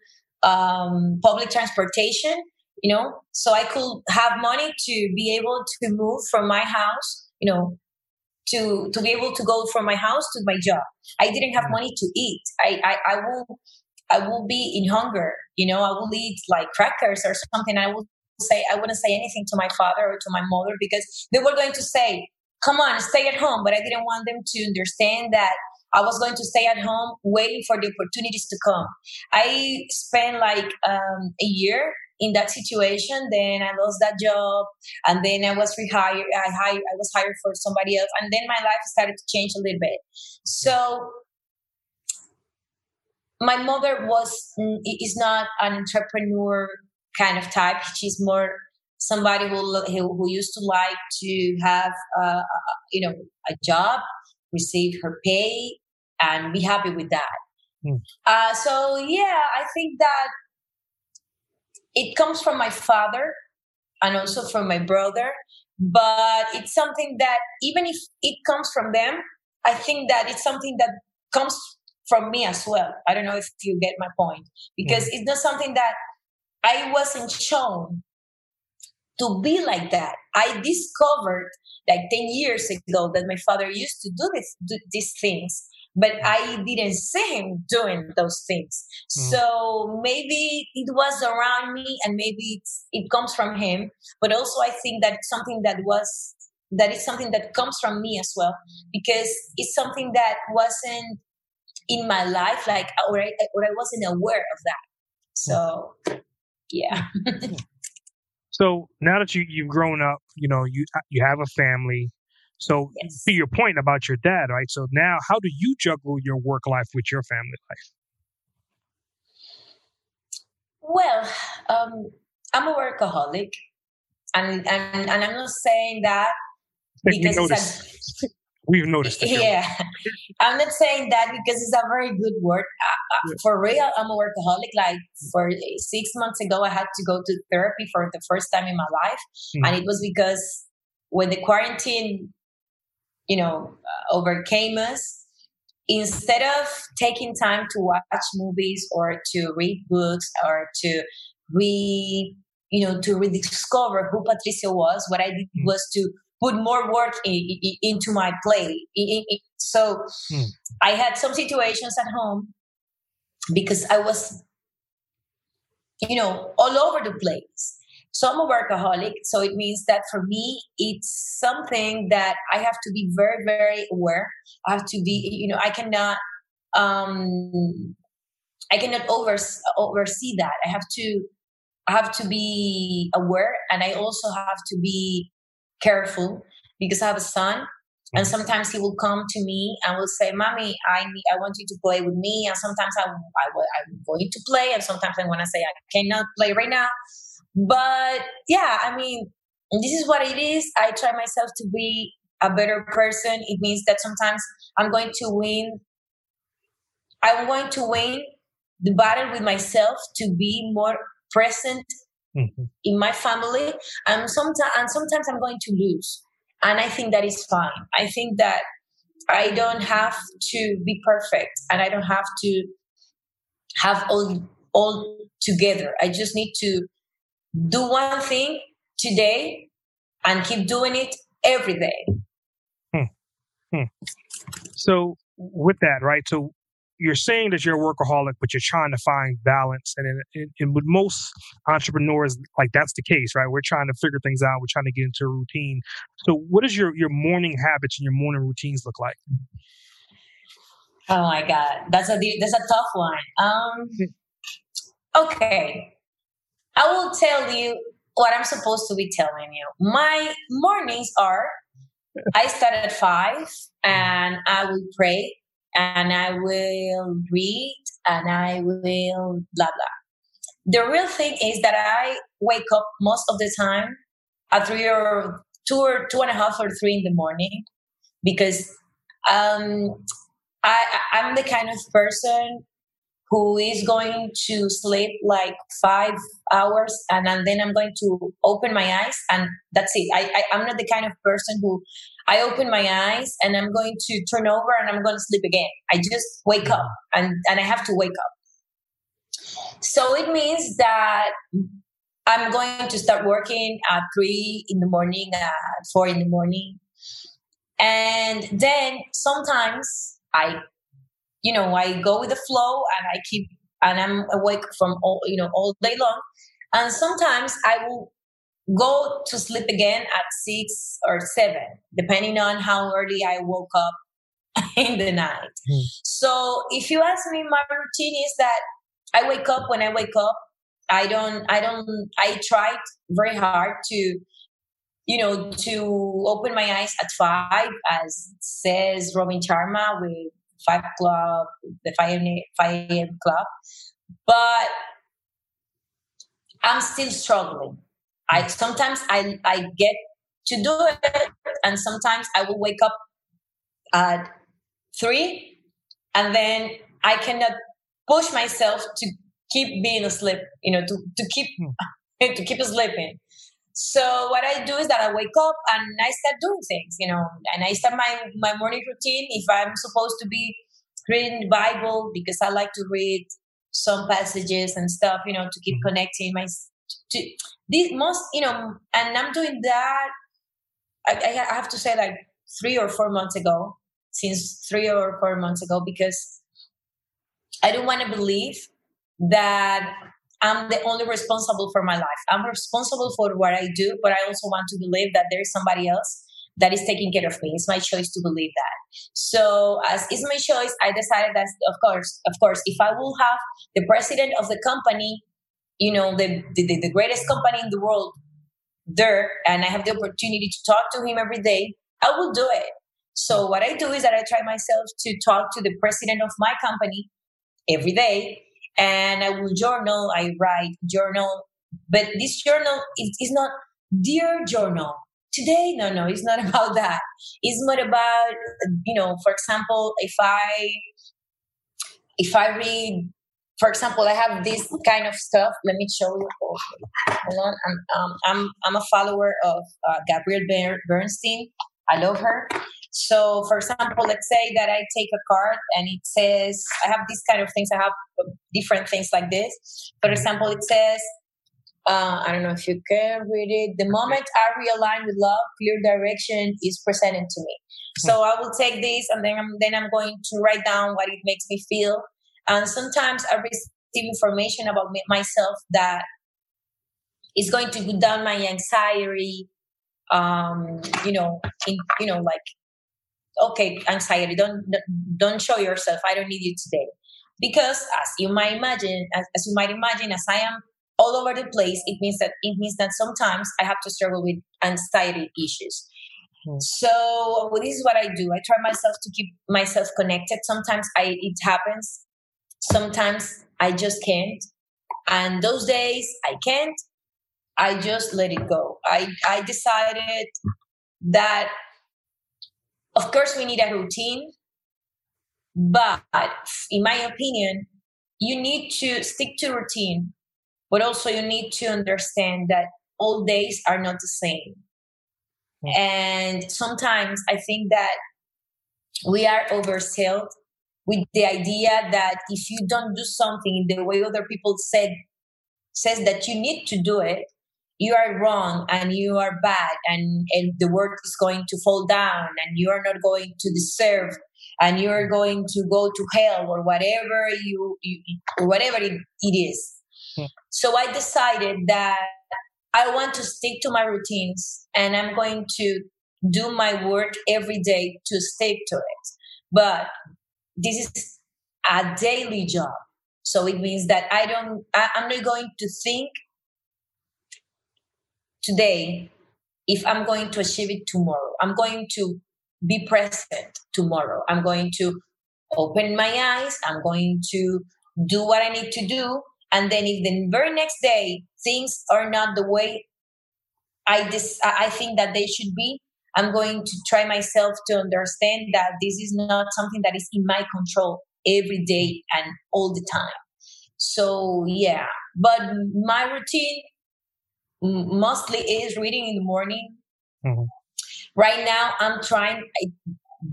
Um, public transportation, you know, so I could have money to be able to move from my house, you know, to, to be able to go from my house to my job. I didn't have money to eat. I, I, I will, I will be in hunger, you know, I will eat like crackers or something. I will say, I wouldn't say anything to my father or to my mother because they were going to say, come on, stay at home. But I didn't want them to understand that I was going to stay at home waiting for the opportunities to come. I spent like um, a year in that situation. Then I lost that job, and then I was rehired. I hired. I was hired for somebody else, and then my life started to change a little bit. So my mother was is not an entrepreneur kind of type. She's more somebody who who used to like to have uh, you know a job, receive her pay, and be happy with that. Mm. Uh, so yeah, I think that it comes from my father and also from my brother, but it's something that even if it comes from them, I think that it's something that comes from me as well. I don't know if you get my point, because mm. it's not something that I wasn't shown. to be like that. I discovered like ten years ago that my father used to do, this, do these things, but I didn't see him doing those things. Mm. So maybe it was around me and maybe it's, it comes from him. But also I think that something that was, that is something that comes from me as well, because it's something that wasn't in my life, like, or I, or I wasn't aware of that. So, yeah. So now that you, you've grown up, you know, you you have a family. So yes. To your point about your dad, right? So now how do you juggle your work life with your family life? Well, um, I'm a workaholic. And, and, and I'm not saying that because we it's a, we've noticed. That yeah. I'm not saying that because it's a very good word. Uh, yeah. For real, I'm a workaholic. Like for six months ago, I had to go to therapy for the first time in my life. Mm. And it was because when the quarantine, you know, uh, overcame us, instead of taking time to watch movies or to read books or to read, you know, to rediscover who Patricia was, what I did mm. was to put more work in, in, into my play. In, in, so mm. I had some situations at home because I was, you know, all over the place. So I'm a workaholic. So it means that for me, it's something that I have to be very, very aware. I have to be, you know, I cannot, um, I cannot over, oversee that. I have to, I have to be aware, and I also have to be careful because I have a son, and sometimes he will come to me and will say, "Mommy, I need, I want you to play with me." And sometimes I, I, I'm going to play, and sometimes I'm going to say, "I cannot play right now." But yeah, I mean, this is what it is. I try myself to be a better person. It means that sometimes I'm going to win. I'm going to win the battle with myself to be more present mm-hmm. in my family, and sometimes and sometimes I'm going to lose, and I think that is fine. I think that I don't have to be perfect, and I don't have to have all all together. I just need to do one thing today and keep doing it every day. Hmm. Hmm. So with that, right? So. You're saying that you're a workaholic, but you're trying to find balance. And, and, and with most entrepreneurs, like that's the case, right? We're trying to figure things out. We're trying to get into a routine. So what does your, your morning habits and your morning routines look like? Oh my God. That's a, that's a tough one. Um, okay. I will tell you what I'm supposed to be telling you. My mornings are, I start at five and I will pray. And I will read, and I will blah, blah. The real thing is that I wake up most of the time at three or two or two and a half or three in the morning, because um, I, I'm the kind of person who is going to sleep like five hours and, and then I'm going to open my eyes and that's it. I, I, I'm not the kind of person who I open my eyes and I'm going to turn over and I'm going to sleep again. I just wake up and, and I have to wake up. So it means that I'm going to start working at three in the morning, at four in the morning. And then sometimes I You know, I go with the flow and I keep, and I'm awake from all, you know, all day long. And sometimes I will go to sleep again at six or seven, depending on how early I woke up in the night. Mm. So if you ask me, my routine is that I wake up when I wake up. I don't, I don't, I tried very hard to, you know, to open my eyes at five, as says Robin Sharma with, Five Club, the five a.m. Club, but I'm still struggling. I sometimes I I get to do it, and sometimes I will wake up at three, and then I cannot push myself to keep being asleep. You know, to to keep to keep sleeping. So what I do is that I wake up and I start doing things, you know, and I start my, my morning routine. If I'm supposed to be reading the Bible, because I like to read some passages and stuff, you know, to keep connecting my, to this most, you know, and I'm doing that. I, I have to say like three or four months ago, since three or four months ago, because I don't want to believe that I'm the only responsible for my life. I'm responsible for what I do, but I also want to believe that there is somebody else that is taking care of me. It's my choice to believe that. So as it's my choice, I decided that, of course, of course, if I will have the president of the company, you know, the, the, the greatest company in the world there, and I have the opportunity to talk to him every day, I will do it. So what I do is that I try myself to talk to the president of my company every day, and I will journal, I write journal, but this journal is, is not dear journal today. No, no, it's not about that. It's not about, you know, for example, if I, if I read, for example, I have this kind of stuff. Let me show you. Hold on. I'm, um, I'm, I'm a follower of uh, Gabrielle Bernstein. I love her. So, for example, let's say that I take a card and it says, I have these kind of things. I have different things like this. For example, it says, uh, I don't know if you can read it. The moment I realign with love, clear direction is presented to me. So I will take this and then I'm, then I'm going to write down what it makes me feel. And sometimes I receive information about me, myself that is going to go down my anxiety, um, you know, in, you know, like, okay, anxiety, don't, don't show yourself. I don't need you today. Because as you might imagine, as, as you might imagine, as I am all over the place, it means that, it means that sometimes I have to struggle with anxiety issues. Mm-hmm. So well, this is what I do. I try myself to keep myself connected. Sometimes I, it happens. Sometimes I just can't. And those days I can't, I just let it go. I, I decided that, of course, we need a routine, but in my opinion, you need to stick to routine, but also you need to understand that all days are not the same. Mm-hmm. And sometimes I think that we are oversold with the idea that if you don't do something in the way other people said, says that you need to do it, you are wrong and you are bad and, and the world is going to fall down and you are not going to deserve and you are going to go to hell or whatever you, you or whatever it, it is. Hmm. So I decided that I want to stick to my routines and I'm going to do my work every day to stick to it. But this is a daily job. So it means that I don't, I, I'm not going to think today if I'm going to achieve it tomorrow. I'm going to be present tomorrow. I'm going to open my eyes. I'm going to do what I need to do. And then if the very next day things are not the way I, dis- I think that they should be, I'm going to try myself to understand that this is not something that is in my control every day and all the time. So yeah, but my routine mostly is reading in the morning. Mm-hmm. Right now I'm trying,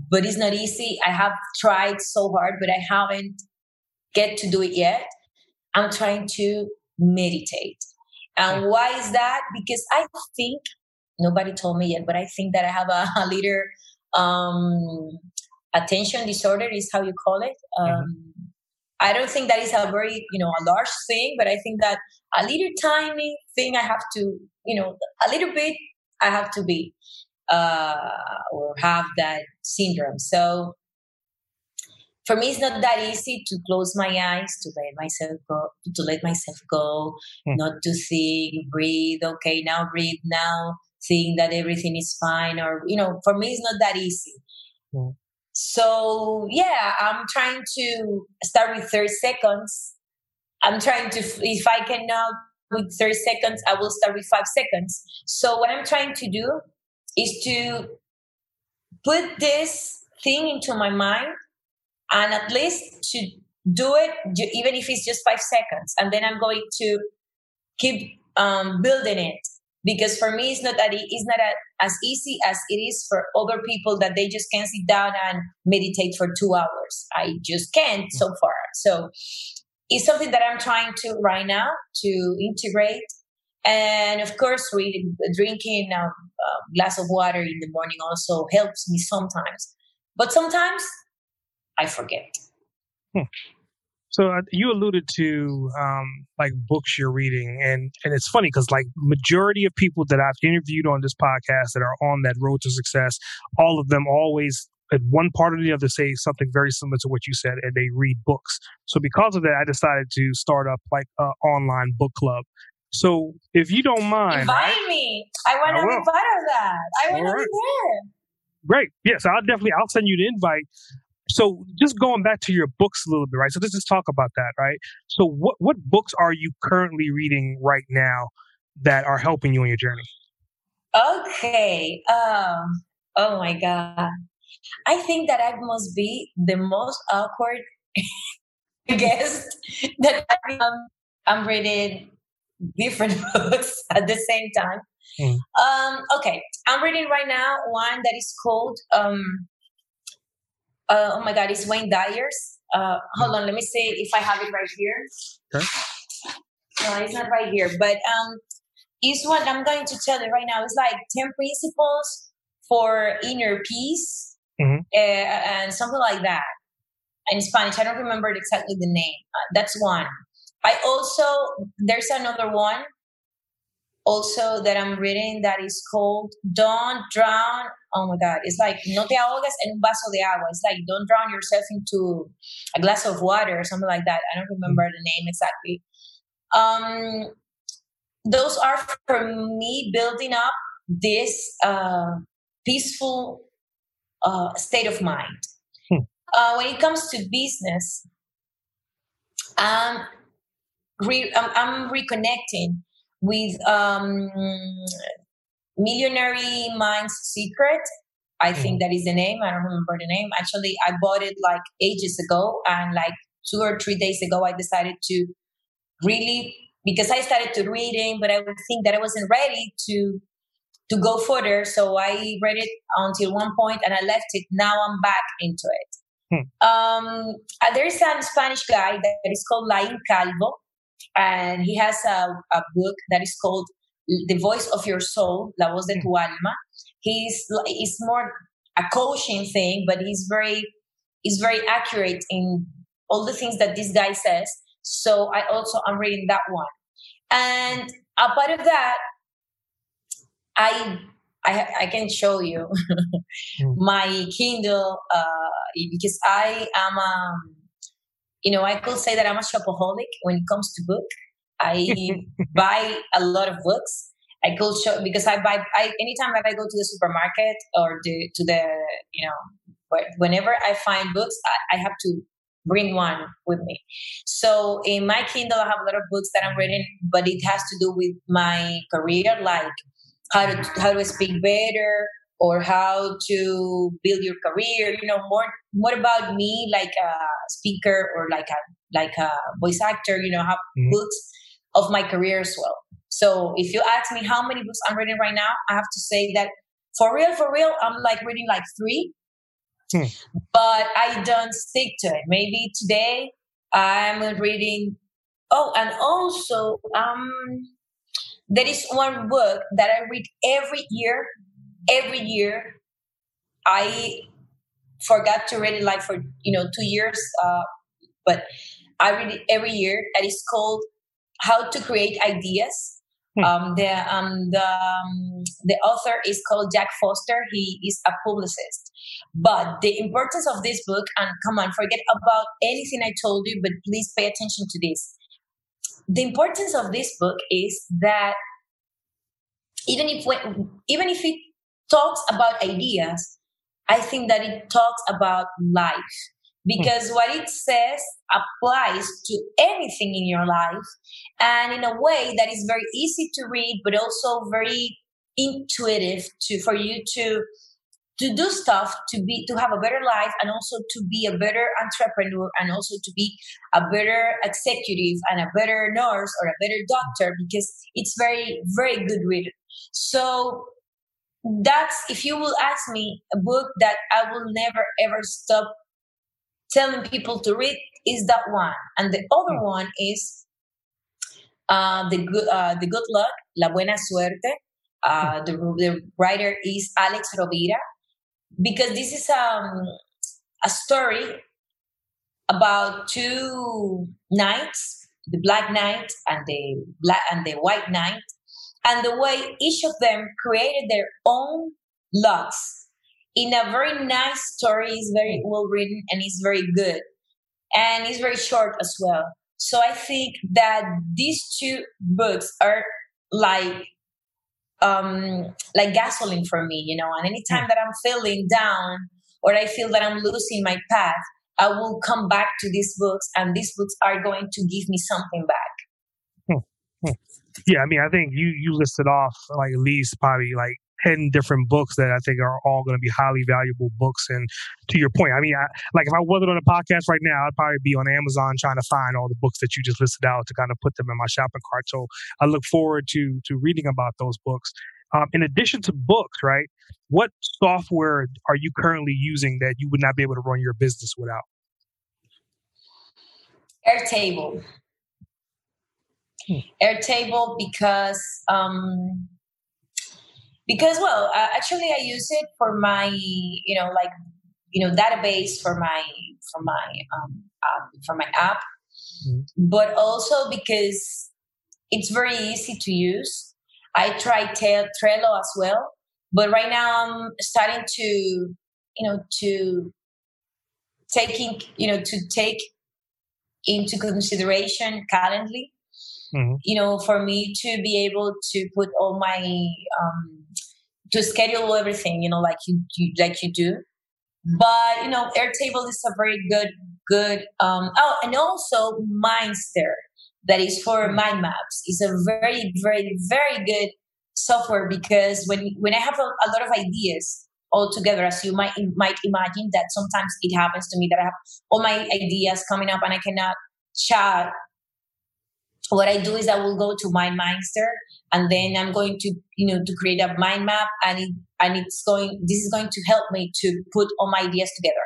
but it's not easy. I have tried so hard, but I haven't get to do it yet. I'm trying to meditate. And why is that? Because I think, nobody told me yet, but I think that I have a, a little um, attention disorder is how you call it. Um, mm-hmm. I don't think that is a very, you know, a large thing, but I think that a little tiny thing I have to, you know, a little bit I have to be uh, or have that syndrome. So for me, it's not that easy to close my eyes, to let myself go, to let myself go, mm-hmm. not to think, breathe. Okay, now breathe now. Think that everything is fine, or you know, for me it's not that easy. Mm. So yeah, I'm trying to start with thirty seconds. I'm trying to, if I cannot with thirty seconds, I will start with five seconds. So what I'm trying to do is to put this thing into my mind, and at least to do it, even if it's just five seconds, and then I'm going to keep um, building it. Because for me, it's not that it's not as easy as it is for other people that they just can sit down and meditate for two hours. I just can't mm-hmm. so far. So it's something that I'm trying to right now to integrate And of course, we drinking a, a glass of water in the morning also helps me sometimes. But sometimes I forget. Hmm. So uh, you alluded to um, like books you're reading. And, and it's funny because like majority of people that I've interviewed on this podcast that are on that road to success, all of them always at one part or the other say something very similar to what you said, and they read books. So because of that, I decided to start up like an online book club. So if you don't mind... Invite right? me. I want to be part of that. I want to right. be there. Great. Yes, I'll definitely, I'll send you the invite. So just going back to your books a little bit, right? So let's just talk about that, right? So what, what books are you currently reading right now that are helping you on your journey? Okay. Um, oh my God. I think that I must be the most awkward guest that I am. I'm reading different books at the same time. Mm. Um, okay. I'm reading right now one that is called... Um, Uh, oh my God, it's Wayne Dyer's. Uh, hold on, let me see if I have it right here. Okay. No, it's not right here, but um, it's what I'm going to tell you right now. It's like ten principles for inner peace, mm-hmm. uh, and something like that. In Spanish, I don't remember exactly the name. Uh, that's one. I also, there's another one also that I'm reading that is called Don't Drown. Oh my God, it's like no te ahogas en un vaso de agua. It's like don't drown yourself into a glass of water or something like that. I don't remember the name exactly. Um, those are for me building up this uh, peaceful uh, state of mind. Hmm. Uh, when it comes to business, I'm, re- I'm, I'm reconnecting with... Um, Millionaire Mind Secret, I think that is the name. I don't remember the name. Actually, I bought it like ages ago, and like two or three days ago, I decided to really, because I started to reading, but I would think that I wasn't ready to to go further. So I read it until one point, and I left it. Now I'm back into it. Hmm. Um, there's some Spanish guy that is called Laín Calvo, and he has a, a book that is called The Voice of Your Soul, La Voz de Tu Alma. He's it's more a coaching thing, but he's very he's very accurate in all the things that this guy says. So I also am reading that one. And a part of that, I I, I can show you my Kindle uh, because I am a, you know I could say that I'm a shopaholic when it comes to books. I buy a lot of books. I go show because I buy I, anytime that I go to the supermarket or the, to the, you know, whenever I find books, I, I have to bring one with me. So in my Kindle, I have a lot of books that I'm reading, but it has to do with my career, like how to how to speak better or how to build your career. You know, more more about me, like a speaker or like a like a voice actor. You know, have mm-hmm. books of my career as well. So if you ask me how many books I'm reading right now, I have to say that for real, for real, I'm like reading like three, hmm. but I don't stick to it. Maybe today I'm reading. Oh, and also um, there is one book that I read every year. Every year, I forgot to read it like for you know two years, uh, but I read it every year. That is called How to Create Ideas. Hmm. Um, the um, the um, the author is called Jack Foster. He is a publicist. But the importance of this book, and come on, forget about anything I told you, but please pay attention to this. The importance of this book is that even if we, even if it talks about ideas, I think that it talks about life, because hmm. what it says applies to anything in your life, and in a way that is very easy to read, but also very intuitive to for you to to do stuff, to be to have a better life, and also to be a better entrepreneur, and also to be a better executive, and a better nurse, or a better doctor, because it's very, very good reading. So that's, if you will ask me, a book that I will never, ever stop telling people to read is that one. And the other one is Uh, the good, uh, the good luck, La Buena Suerte. Uh, the, the writer is Alex Rovira, because this is um, a story about two knights, the black knight and the black and the white knight, and the way each of them created their own locks in a very nice story. It's very well written and it's very good, and it's very short as well. So I think that these two books are like um, like gasoline for me, you know. And anytime that I'm feeling down or I feel that I'm losing my path, I will come back to these books, and these books are going to give me something back. Yeah, I mean, I think you you listed off like at least probably like ten different books that I think are all going to be highly valuable books. And to your point, I mean, I, like if I wasn't on a podcast right now, I'd probably be on Amazon trying to find all the books that you just listed out to kind of put them in my shopping cart. So I look forward to to reading about those books. Um, in addition to books, right, what software are you currently using that you would not be able to run your business without? Airtable. Hmm. Airtable because... Um, Because, well, uh, actually, I use it for my, you know, like, you know, database for my, for my, um, uh, for my app, mm-hmm. but also because it's very easy to use. I tried te- Trello as well, but right now I'm starting to, you know, to taking, you know, to take into consideration Calendly. Mm-hmm. You know, for me to be able to put all my, um, to schedule everything, you know, like you, you like you do. But, you know, Airtable is a very good, good, um, oh, and also MindMeister, that is for mind maps. It's a very, very, very good software because when, when I have a, a lot of ideas all together, as you might, might imagine, that sometimes it happens to me that I have all my ideas coming up and I cannot chat. What I do is I will go to MindMeister, and then I'm going to, you know, to create a mind map, and it, and it's going. This is going to help me to put all my ideas together.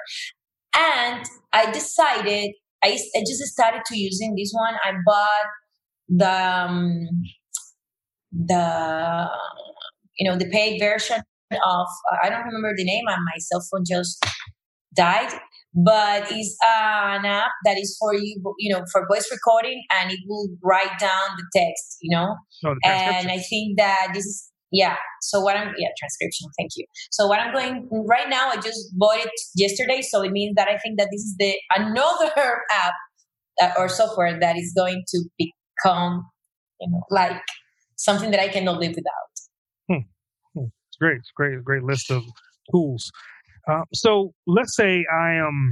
And I decided, I, I just started to using this one. I bought the um, the you know the paid version of uh, I don't remember the name, and my cell phone just died. But it's uh, an app that is for you, you know, for voice recording, and it will write down the text, you know. Oh, the and I think that this is, yeah. So what I'm, yeah, transcription. Thank you. So what I'm going right now, I just bought it yesterday. So it means that I think that this is the another app uh, or software that is going to become, you know, like something that I cannot live without. Hmm. Hmm. It's great. It's great. Great list of tools. Uh, so let's say I am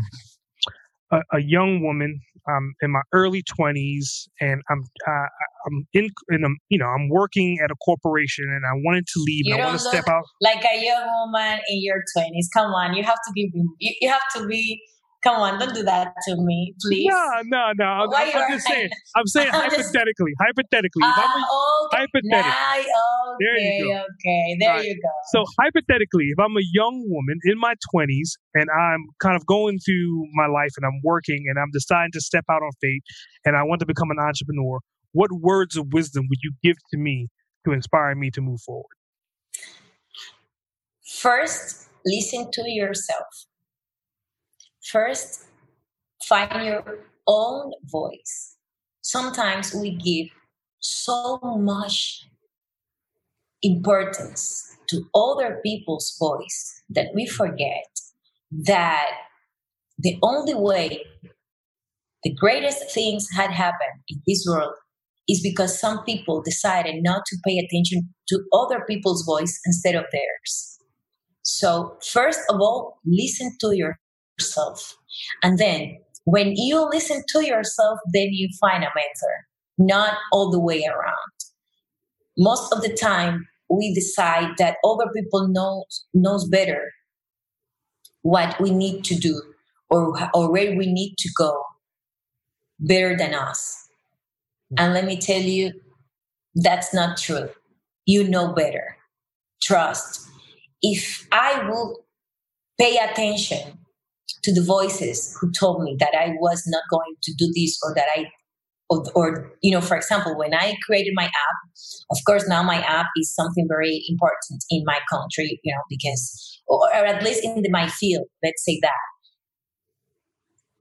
a, a young woman. I'm in my early twenties, and I'm uh, I'm in, in a, you know, I'm working at a corporation, and I wanted to leave. You and I want to step out like a young woman in your twenties. Come on, you have to give me. You, you have to be. Come on, don't do that to me, please. No, no, no. I'm, I'm, I'm just saying. I'm saying I'm hypothetically. Just, hypothetically. Uh, I'm a, okay. Hypothetically. Nah, okay, there you go. Okay, there right. you go. So hypothetically, if I'm a young woman in my twenties and I'm kind of going through my life and I'm working and I'm deciding to step out on faith and I want to become an entrepreneur, what words of wisdom would you give to me to inspire me to move forward? First, listen to yourself. First, find your own voice. Sometimes we give so much importance to other people's voice that we forget that the only way the greatest things had happened in this world is because some people decided not to pay attention to other people's voice instead of theirs. So first of all, listen to your yourself. And then when you listen to yourself, then you find a mentor, not all the way around. Most of the time, we decide that other people know knows better what we need to do or, or where we need to go better than us. And let me tell you, that's not true. You know better. Trust. If I will pay attention to the voices who told me that I was not going to do this or that I Or, or, you know, for example, when I created my app, of course, now my app is something very important in my country, you know, because, or at least in the, my field, let's say that.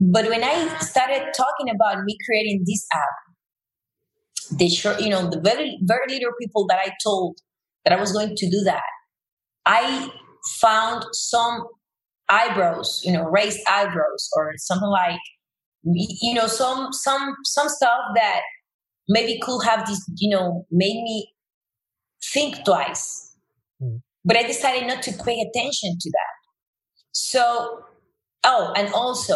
But when I started talking about me creating this app, the short, you know, the very, very little people that I told that I was going to do that, I found some eyebrows, you know, raised eyebrows or something like, you know, some some some stuff that maybe could have this, you know, made me think twice. Mm. But I decided not to pay attention to that. So, oh, and also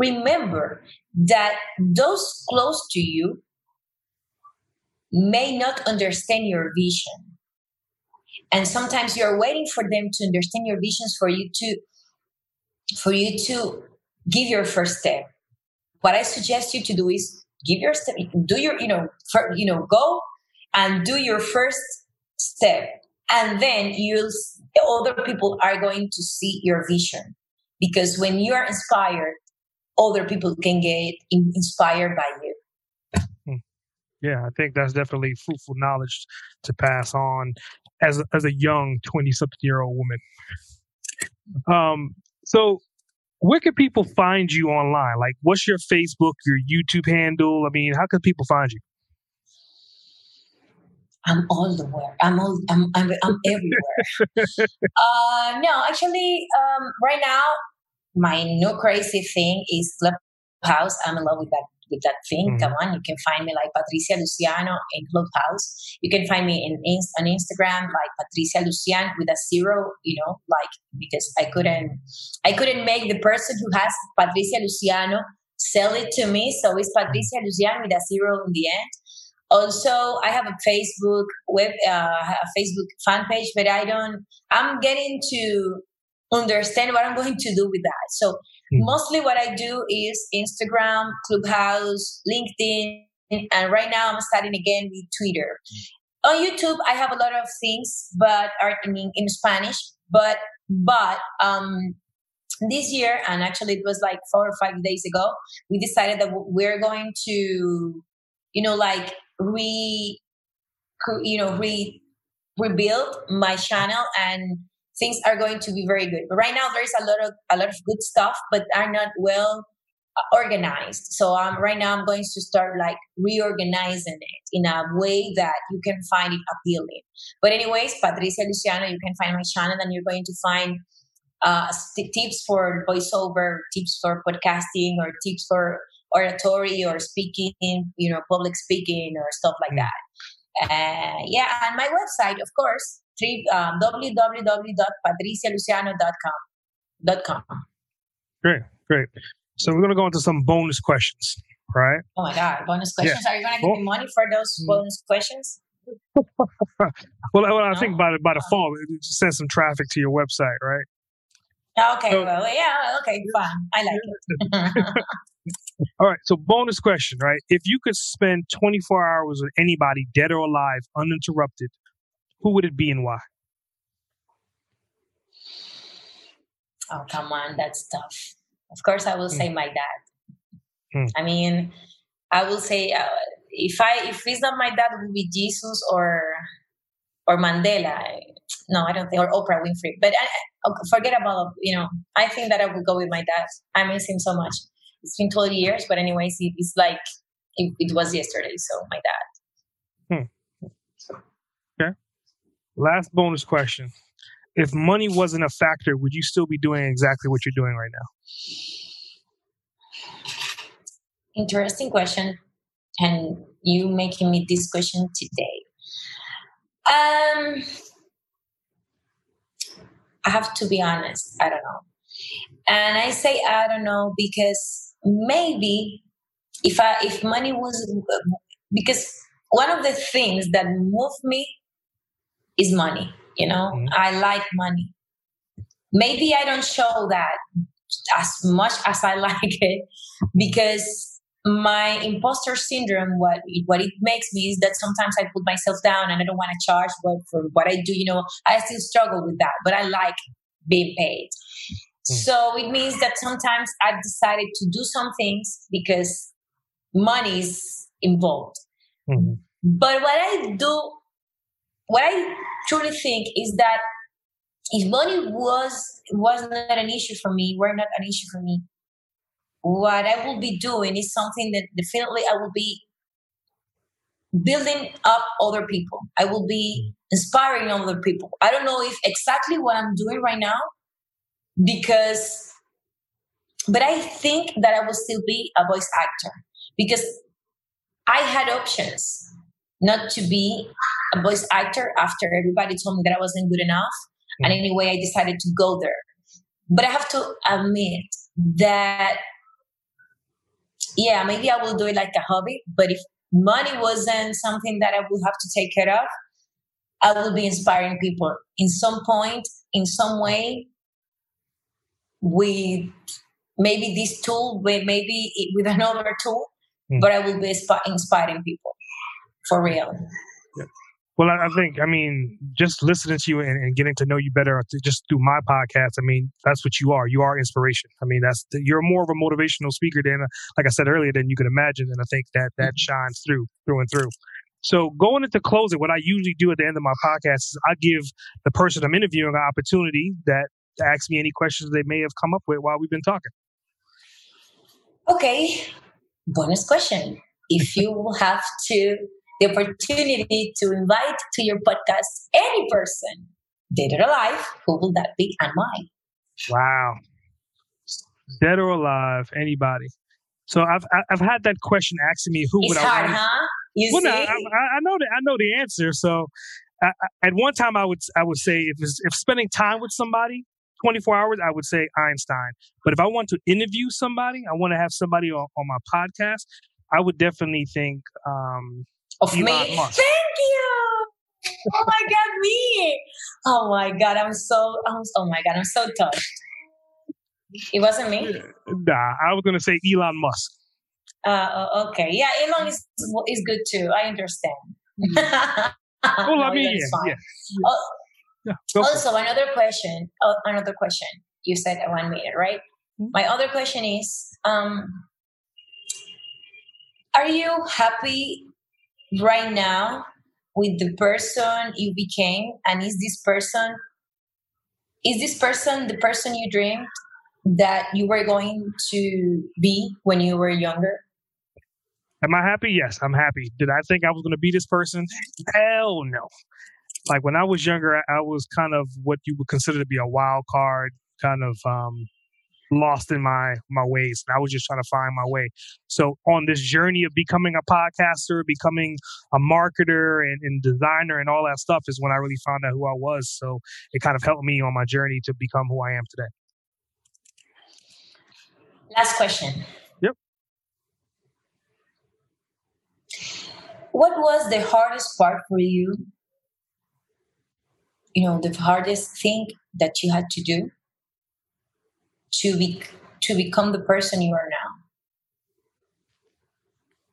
remember that those close to you may not understand your vision. And sometimes you're waiting for them to understand your visions for you to for you to give your first step. What I suggest you to do is give your step, do your, you know, for, you know, go and do your first step. And then you'll, other people are going to see your vision, because when you are inspired, other people can get inspired by you. Yeah, I think that's definitely fruitful knowledge to pass on as a, as a young twenty-something-year-old woman. Um, so where can people find you online? Like, what's your Facebook, your YouTube handle? I mean, how can people find you? I'm all the way. I'm all. I'm. I'm, I'm everywhere. uh, no, actually, um, right now, my new crazy thing is Clubhouse. I'm in love with that. With that thing, mm-hmm. Come on, you can find me like Patricia Luciano in Clubhouse. You can find me in, in on Instagram like Patricia Luciano with a zero, you know, like because I couldn't, I couldn't make the person who has Patricia Luciano sell it to me. So it's Patricia Luciano with a zero in the end. Also, I have a Facebook web, uh, a Facebook fan page, but I don't. I'm getting to understand what I'm going to do with that. So. Mostly what I do is Instagram, Clubhouse, LinkedIn, and right now I'm starting again with Twitter. On YouTube, I have a lot of things, but are I mean, in Spanish. But but um, this year, and actually it was like four or five days ago, we decided that we're going to, you know, like re, you know, re rebuild my channel and. Things are going to be very good. But right now, there's a lot of a lot of good stuff, but are not well organized. So um, right now, I'm going to start like reorganizing it in a way that you can find it appealing. But anyways, Patricia Luciano, you can find my channel, and you're going to find uh, st- tips for voiceover, tips for podcasting, or tips for oratory or speaking, you know, public speaking or stuff like that. Uh, yeah, and my website, of course. Um, w w w dot patricia luciano dot com. Great, great. So we're going to go into some bonus questions, right? Oh my God, bonus questions. Yeah. Are you going to give oh. me money for those bonus questions? well, well, I no. think by, by default, it just sends some traffic to your website, right? Okay, so, well, yeah, okay, fine. I like it. All right, so bonus question, right? If you could spend twenty-four hours with anybody, dead or alive, uninterrupted, who would it be and why? Oh, come on. That's tough. Of course, I will mm. say my dad. Mm. I mean, I will say uh, if I if it's not my dad, it would be Jesus or or Mandela. No, I don't think. Or Oprah Winfrey. But I, forget about, you know, I think that I would go with my dad. I miss him so much. It's been twelve years. But anyways, it, it's like it, it was yesterday. So my dad. Mm. Last bonus question. If money wasn't a factor, would you still be doing exactly what you're doing right now? Interesting question. And you making me this question today. Um, I have to be honest. I don't know. And I say I don't know because maybe if I if money was... Because one of the things that moved me is money, you know? Mm-hmm. I like money. Maybe I don't show that as much as I like it because my imposter syndrome, what it, what it makes me is that sometimes I put myself down and I don't want to charge for what I do, you know? I still struggle with that, but I like being paid. Mm-hmm. So it means that sometimes I've decided to do some things because money is involved. Mm-hmm. But what I do, what I truly think is that if money was, was not an issue for me, were not an issue for me, what I will be doing is something that definitely I will be building up other people. I will be inspiring other people. I don't know if exactly what I'm doing right now, because, but I think that I will still be a voice actor because I had options not to be a voice actor after everybody told me that I wasn't good enough. Mm-hmm. And anyway, I decided to go there. But I have to admit that, yeah, maybe I will do it like a hobby, but if money wasn't something that I would have to take care of, I will be inspiring people in some point, in some way, with maybe this tool, with maybe with another tool, mm. but I will be inspiring people for real. Yeah. Well, I think, I mean, just listening to you and, and getting to know you better just through my podcast, I mean, that's what you are. You are inspiration. I mean, that's the, you're more of a motivational speaker than, like I said earlier, than you can imagine. And I think that that shines through, through and through. So going into closing, what I usually do at the end of my podcast is I give the person I'm interviewing an opportunity that to ask me any questions they may have come up with while we've been talking. Okay. Bonus question. If you have to... the opportunity to invite to your podcast any person, dead or alive, who will that be and why? Wow. Dead or alive, anybody. So I've I've had that question asking me who it's would hard, I want. It's hard, huh? You well, see? No, I, I know the I know the answer. So I, I, at one time, I would I would say if it's, if spending time with somebody, twenty-four hours, I would say Einstein. But if I want to interview somebody, I want to have somebody on, on my podcast. I would definitely think. Um, Of Elon me, Musk. Thank you. Oh my God, me. Oh my God, I'm so. I'm, oh my God, I'm so touched. It wasn't me. Nah, I was gonna say Elon Musk. Uh, okay, yeah, Elon is is good too. I understand. Well, no, I mean, yeah, yeah. Oh, yeah, also, another question. Oh, another question. You said uh, one minute, right? Mm-hmm. My other question is: um, are you happy right now with the person you became, and is this person is this person the person you dreamed that you were going to be when you were younger? Am I happy? Yes, I'm happy. Did I think I was going to be this person? Hell no. Like when I was younger, I was kind of what you would consider to be a wild card, kind of um lost in my my ways, and I was just trying to find my way. So on this journey of becoming a podcaster, becoming a marketer and, and designer and all that stuff is when I really found out who I was. So it kind of helped me on my journey to become who I am today. Last question. Yep. What was the hardest part for you? You know, the hardest thing that you had to do to be to become the person you are now?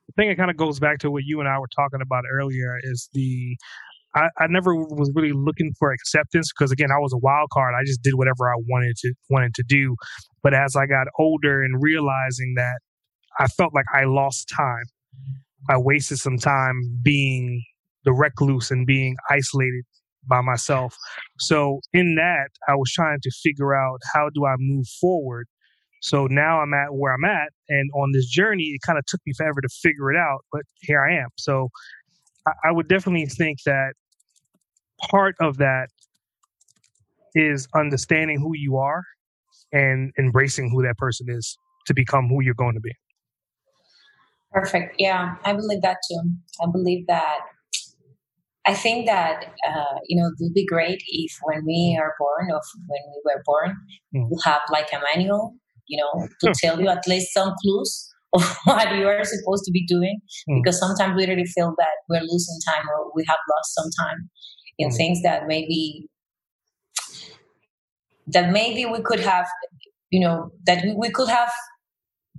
I think it kind of goes back to what you and I were talking about earlier. Is the I, I never was really looking for acceptance because again I was a wild card. I just did whatever I wanted to wanted to do. But as I got older and realizing that, I felt like I lost time. I wasted some time being the recluse and being isolated by myself. So in that, I was trying to figure out how do I move forward. So now I'm at where I'm at. And on this journey, it kind of took me forever to figure it out. But here I am. So I, I would definitely think that part of that is understanding who you are and embracing who that person is to become who you're going to be. Perfect. Yeah, I believe that too. I believe that. I think that, uh, you know, it would be great if when we are born or when we were born, mm. we'll have like a manual, you know, to tell you at least some clues of what you are supposed to be doing. Mm. Because sometimes we really feel that we're losing time or we have lost some time in mm. things that maybe, that maybe we could have, you know, that we, we could have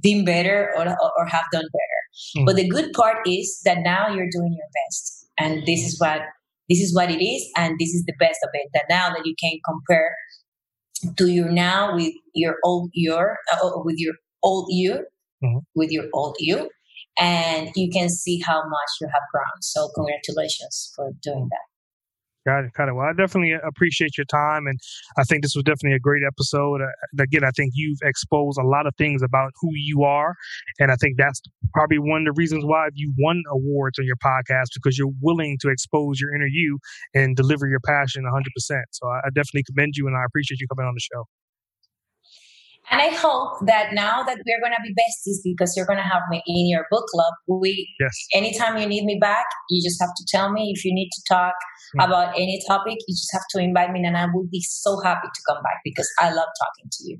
been better or, or have done better. Mm. But the good part is that now you're doing your best. And this is what this is what it is, and this is the best of it. That now that you can compare to your now with your old you, uh, with your old you, mm-hmm. with your old you, and you can see how much you have grown. So congratulations for doing that. Got it. Got it. Well, I definitely appreciate your time. And I think this was definitely a great episode. Uh, again, I think you've exposed a lot of things about who you are. And I think that's probably one of the reasons why you won awards on your podcast, because you're willing to expose your inner you and deliver your passion one hundred percent. So I, I definitely commend you, and I appreciate you coming on the show. And I hope that now that we're going to be besties, because you're going to have me in your book club, we, yes. anytime you need me back, you just have to tell me. If you need to talk mm-hmm. about any topic, you just have to invite me, and I will be so happy to come back, because I love talking to you.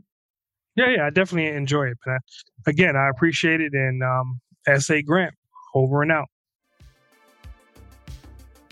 Yeah, yeah, I definitely enjoy it. But I, again, I appreciate it. And um, S A. Grant, over and out.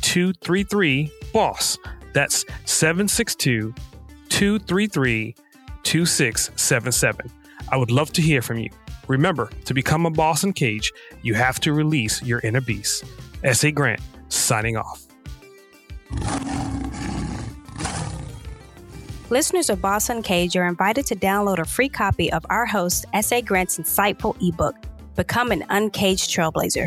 two three three, B O S S. That's seven six two, two three three, two six seven seven. I would love to hear from you. Remember, to become a boss uncaged, you have to release your inner beast. S A. Grant, signing off. Listeners of Boss Uncaged are invited to download a free copy of our host, S A. Grant's insightful ebook, Become an Uncaged Trailblazer.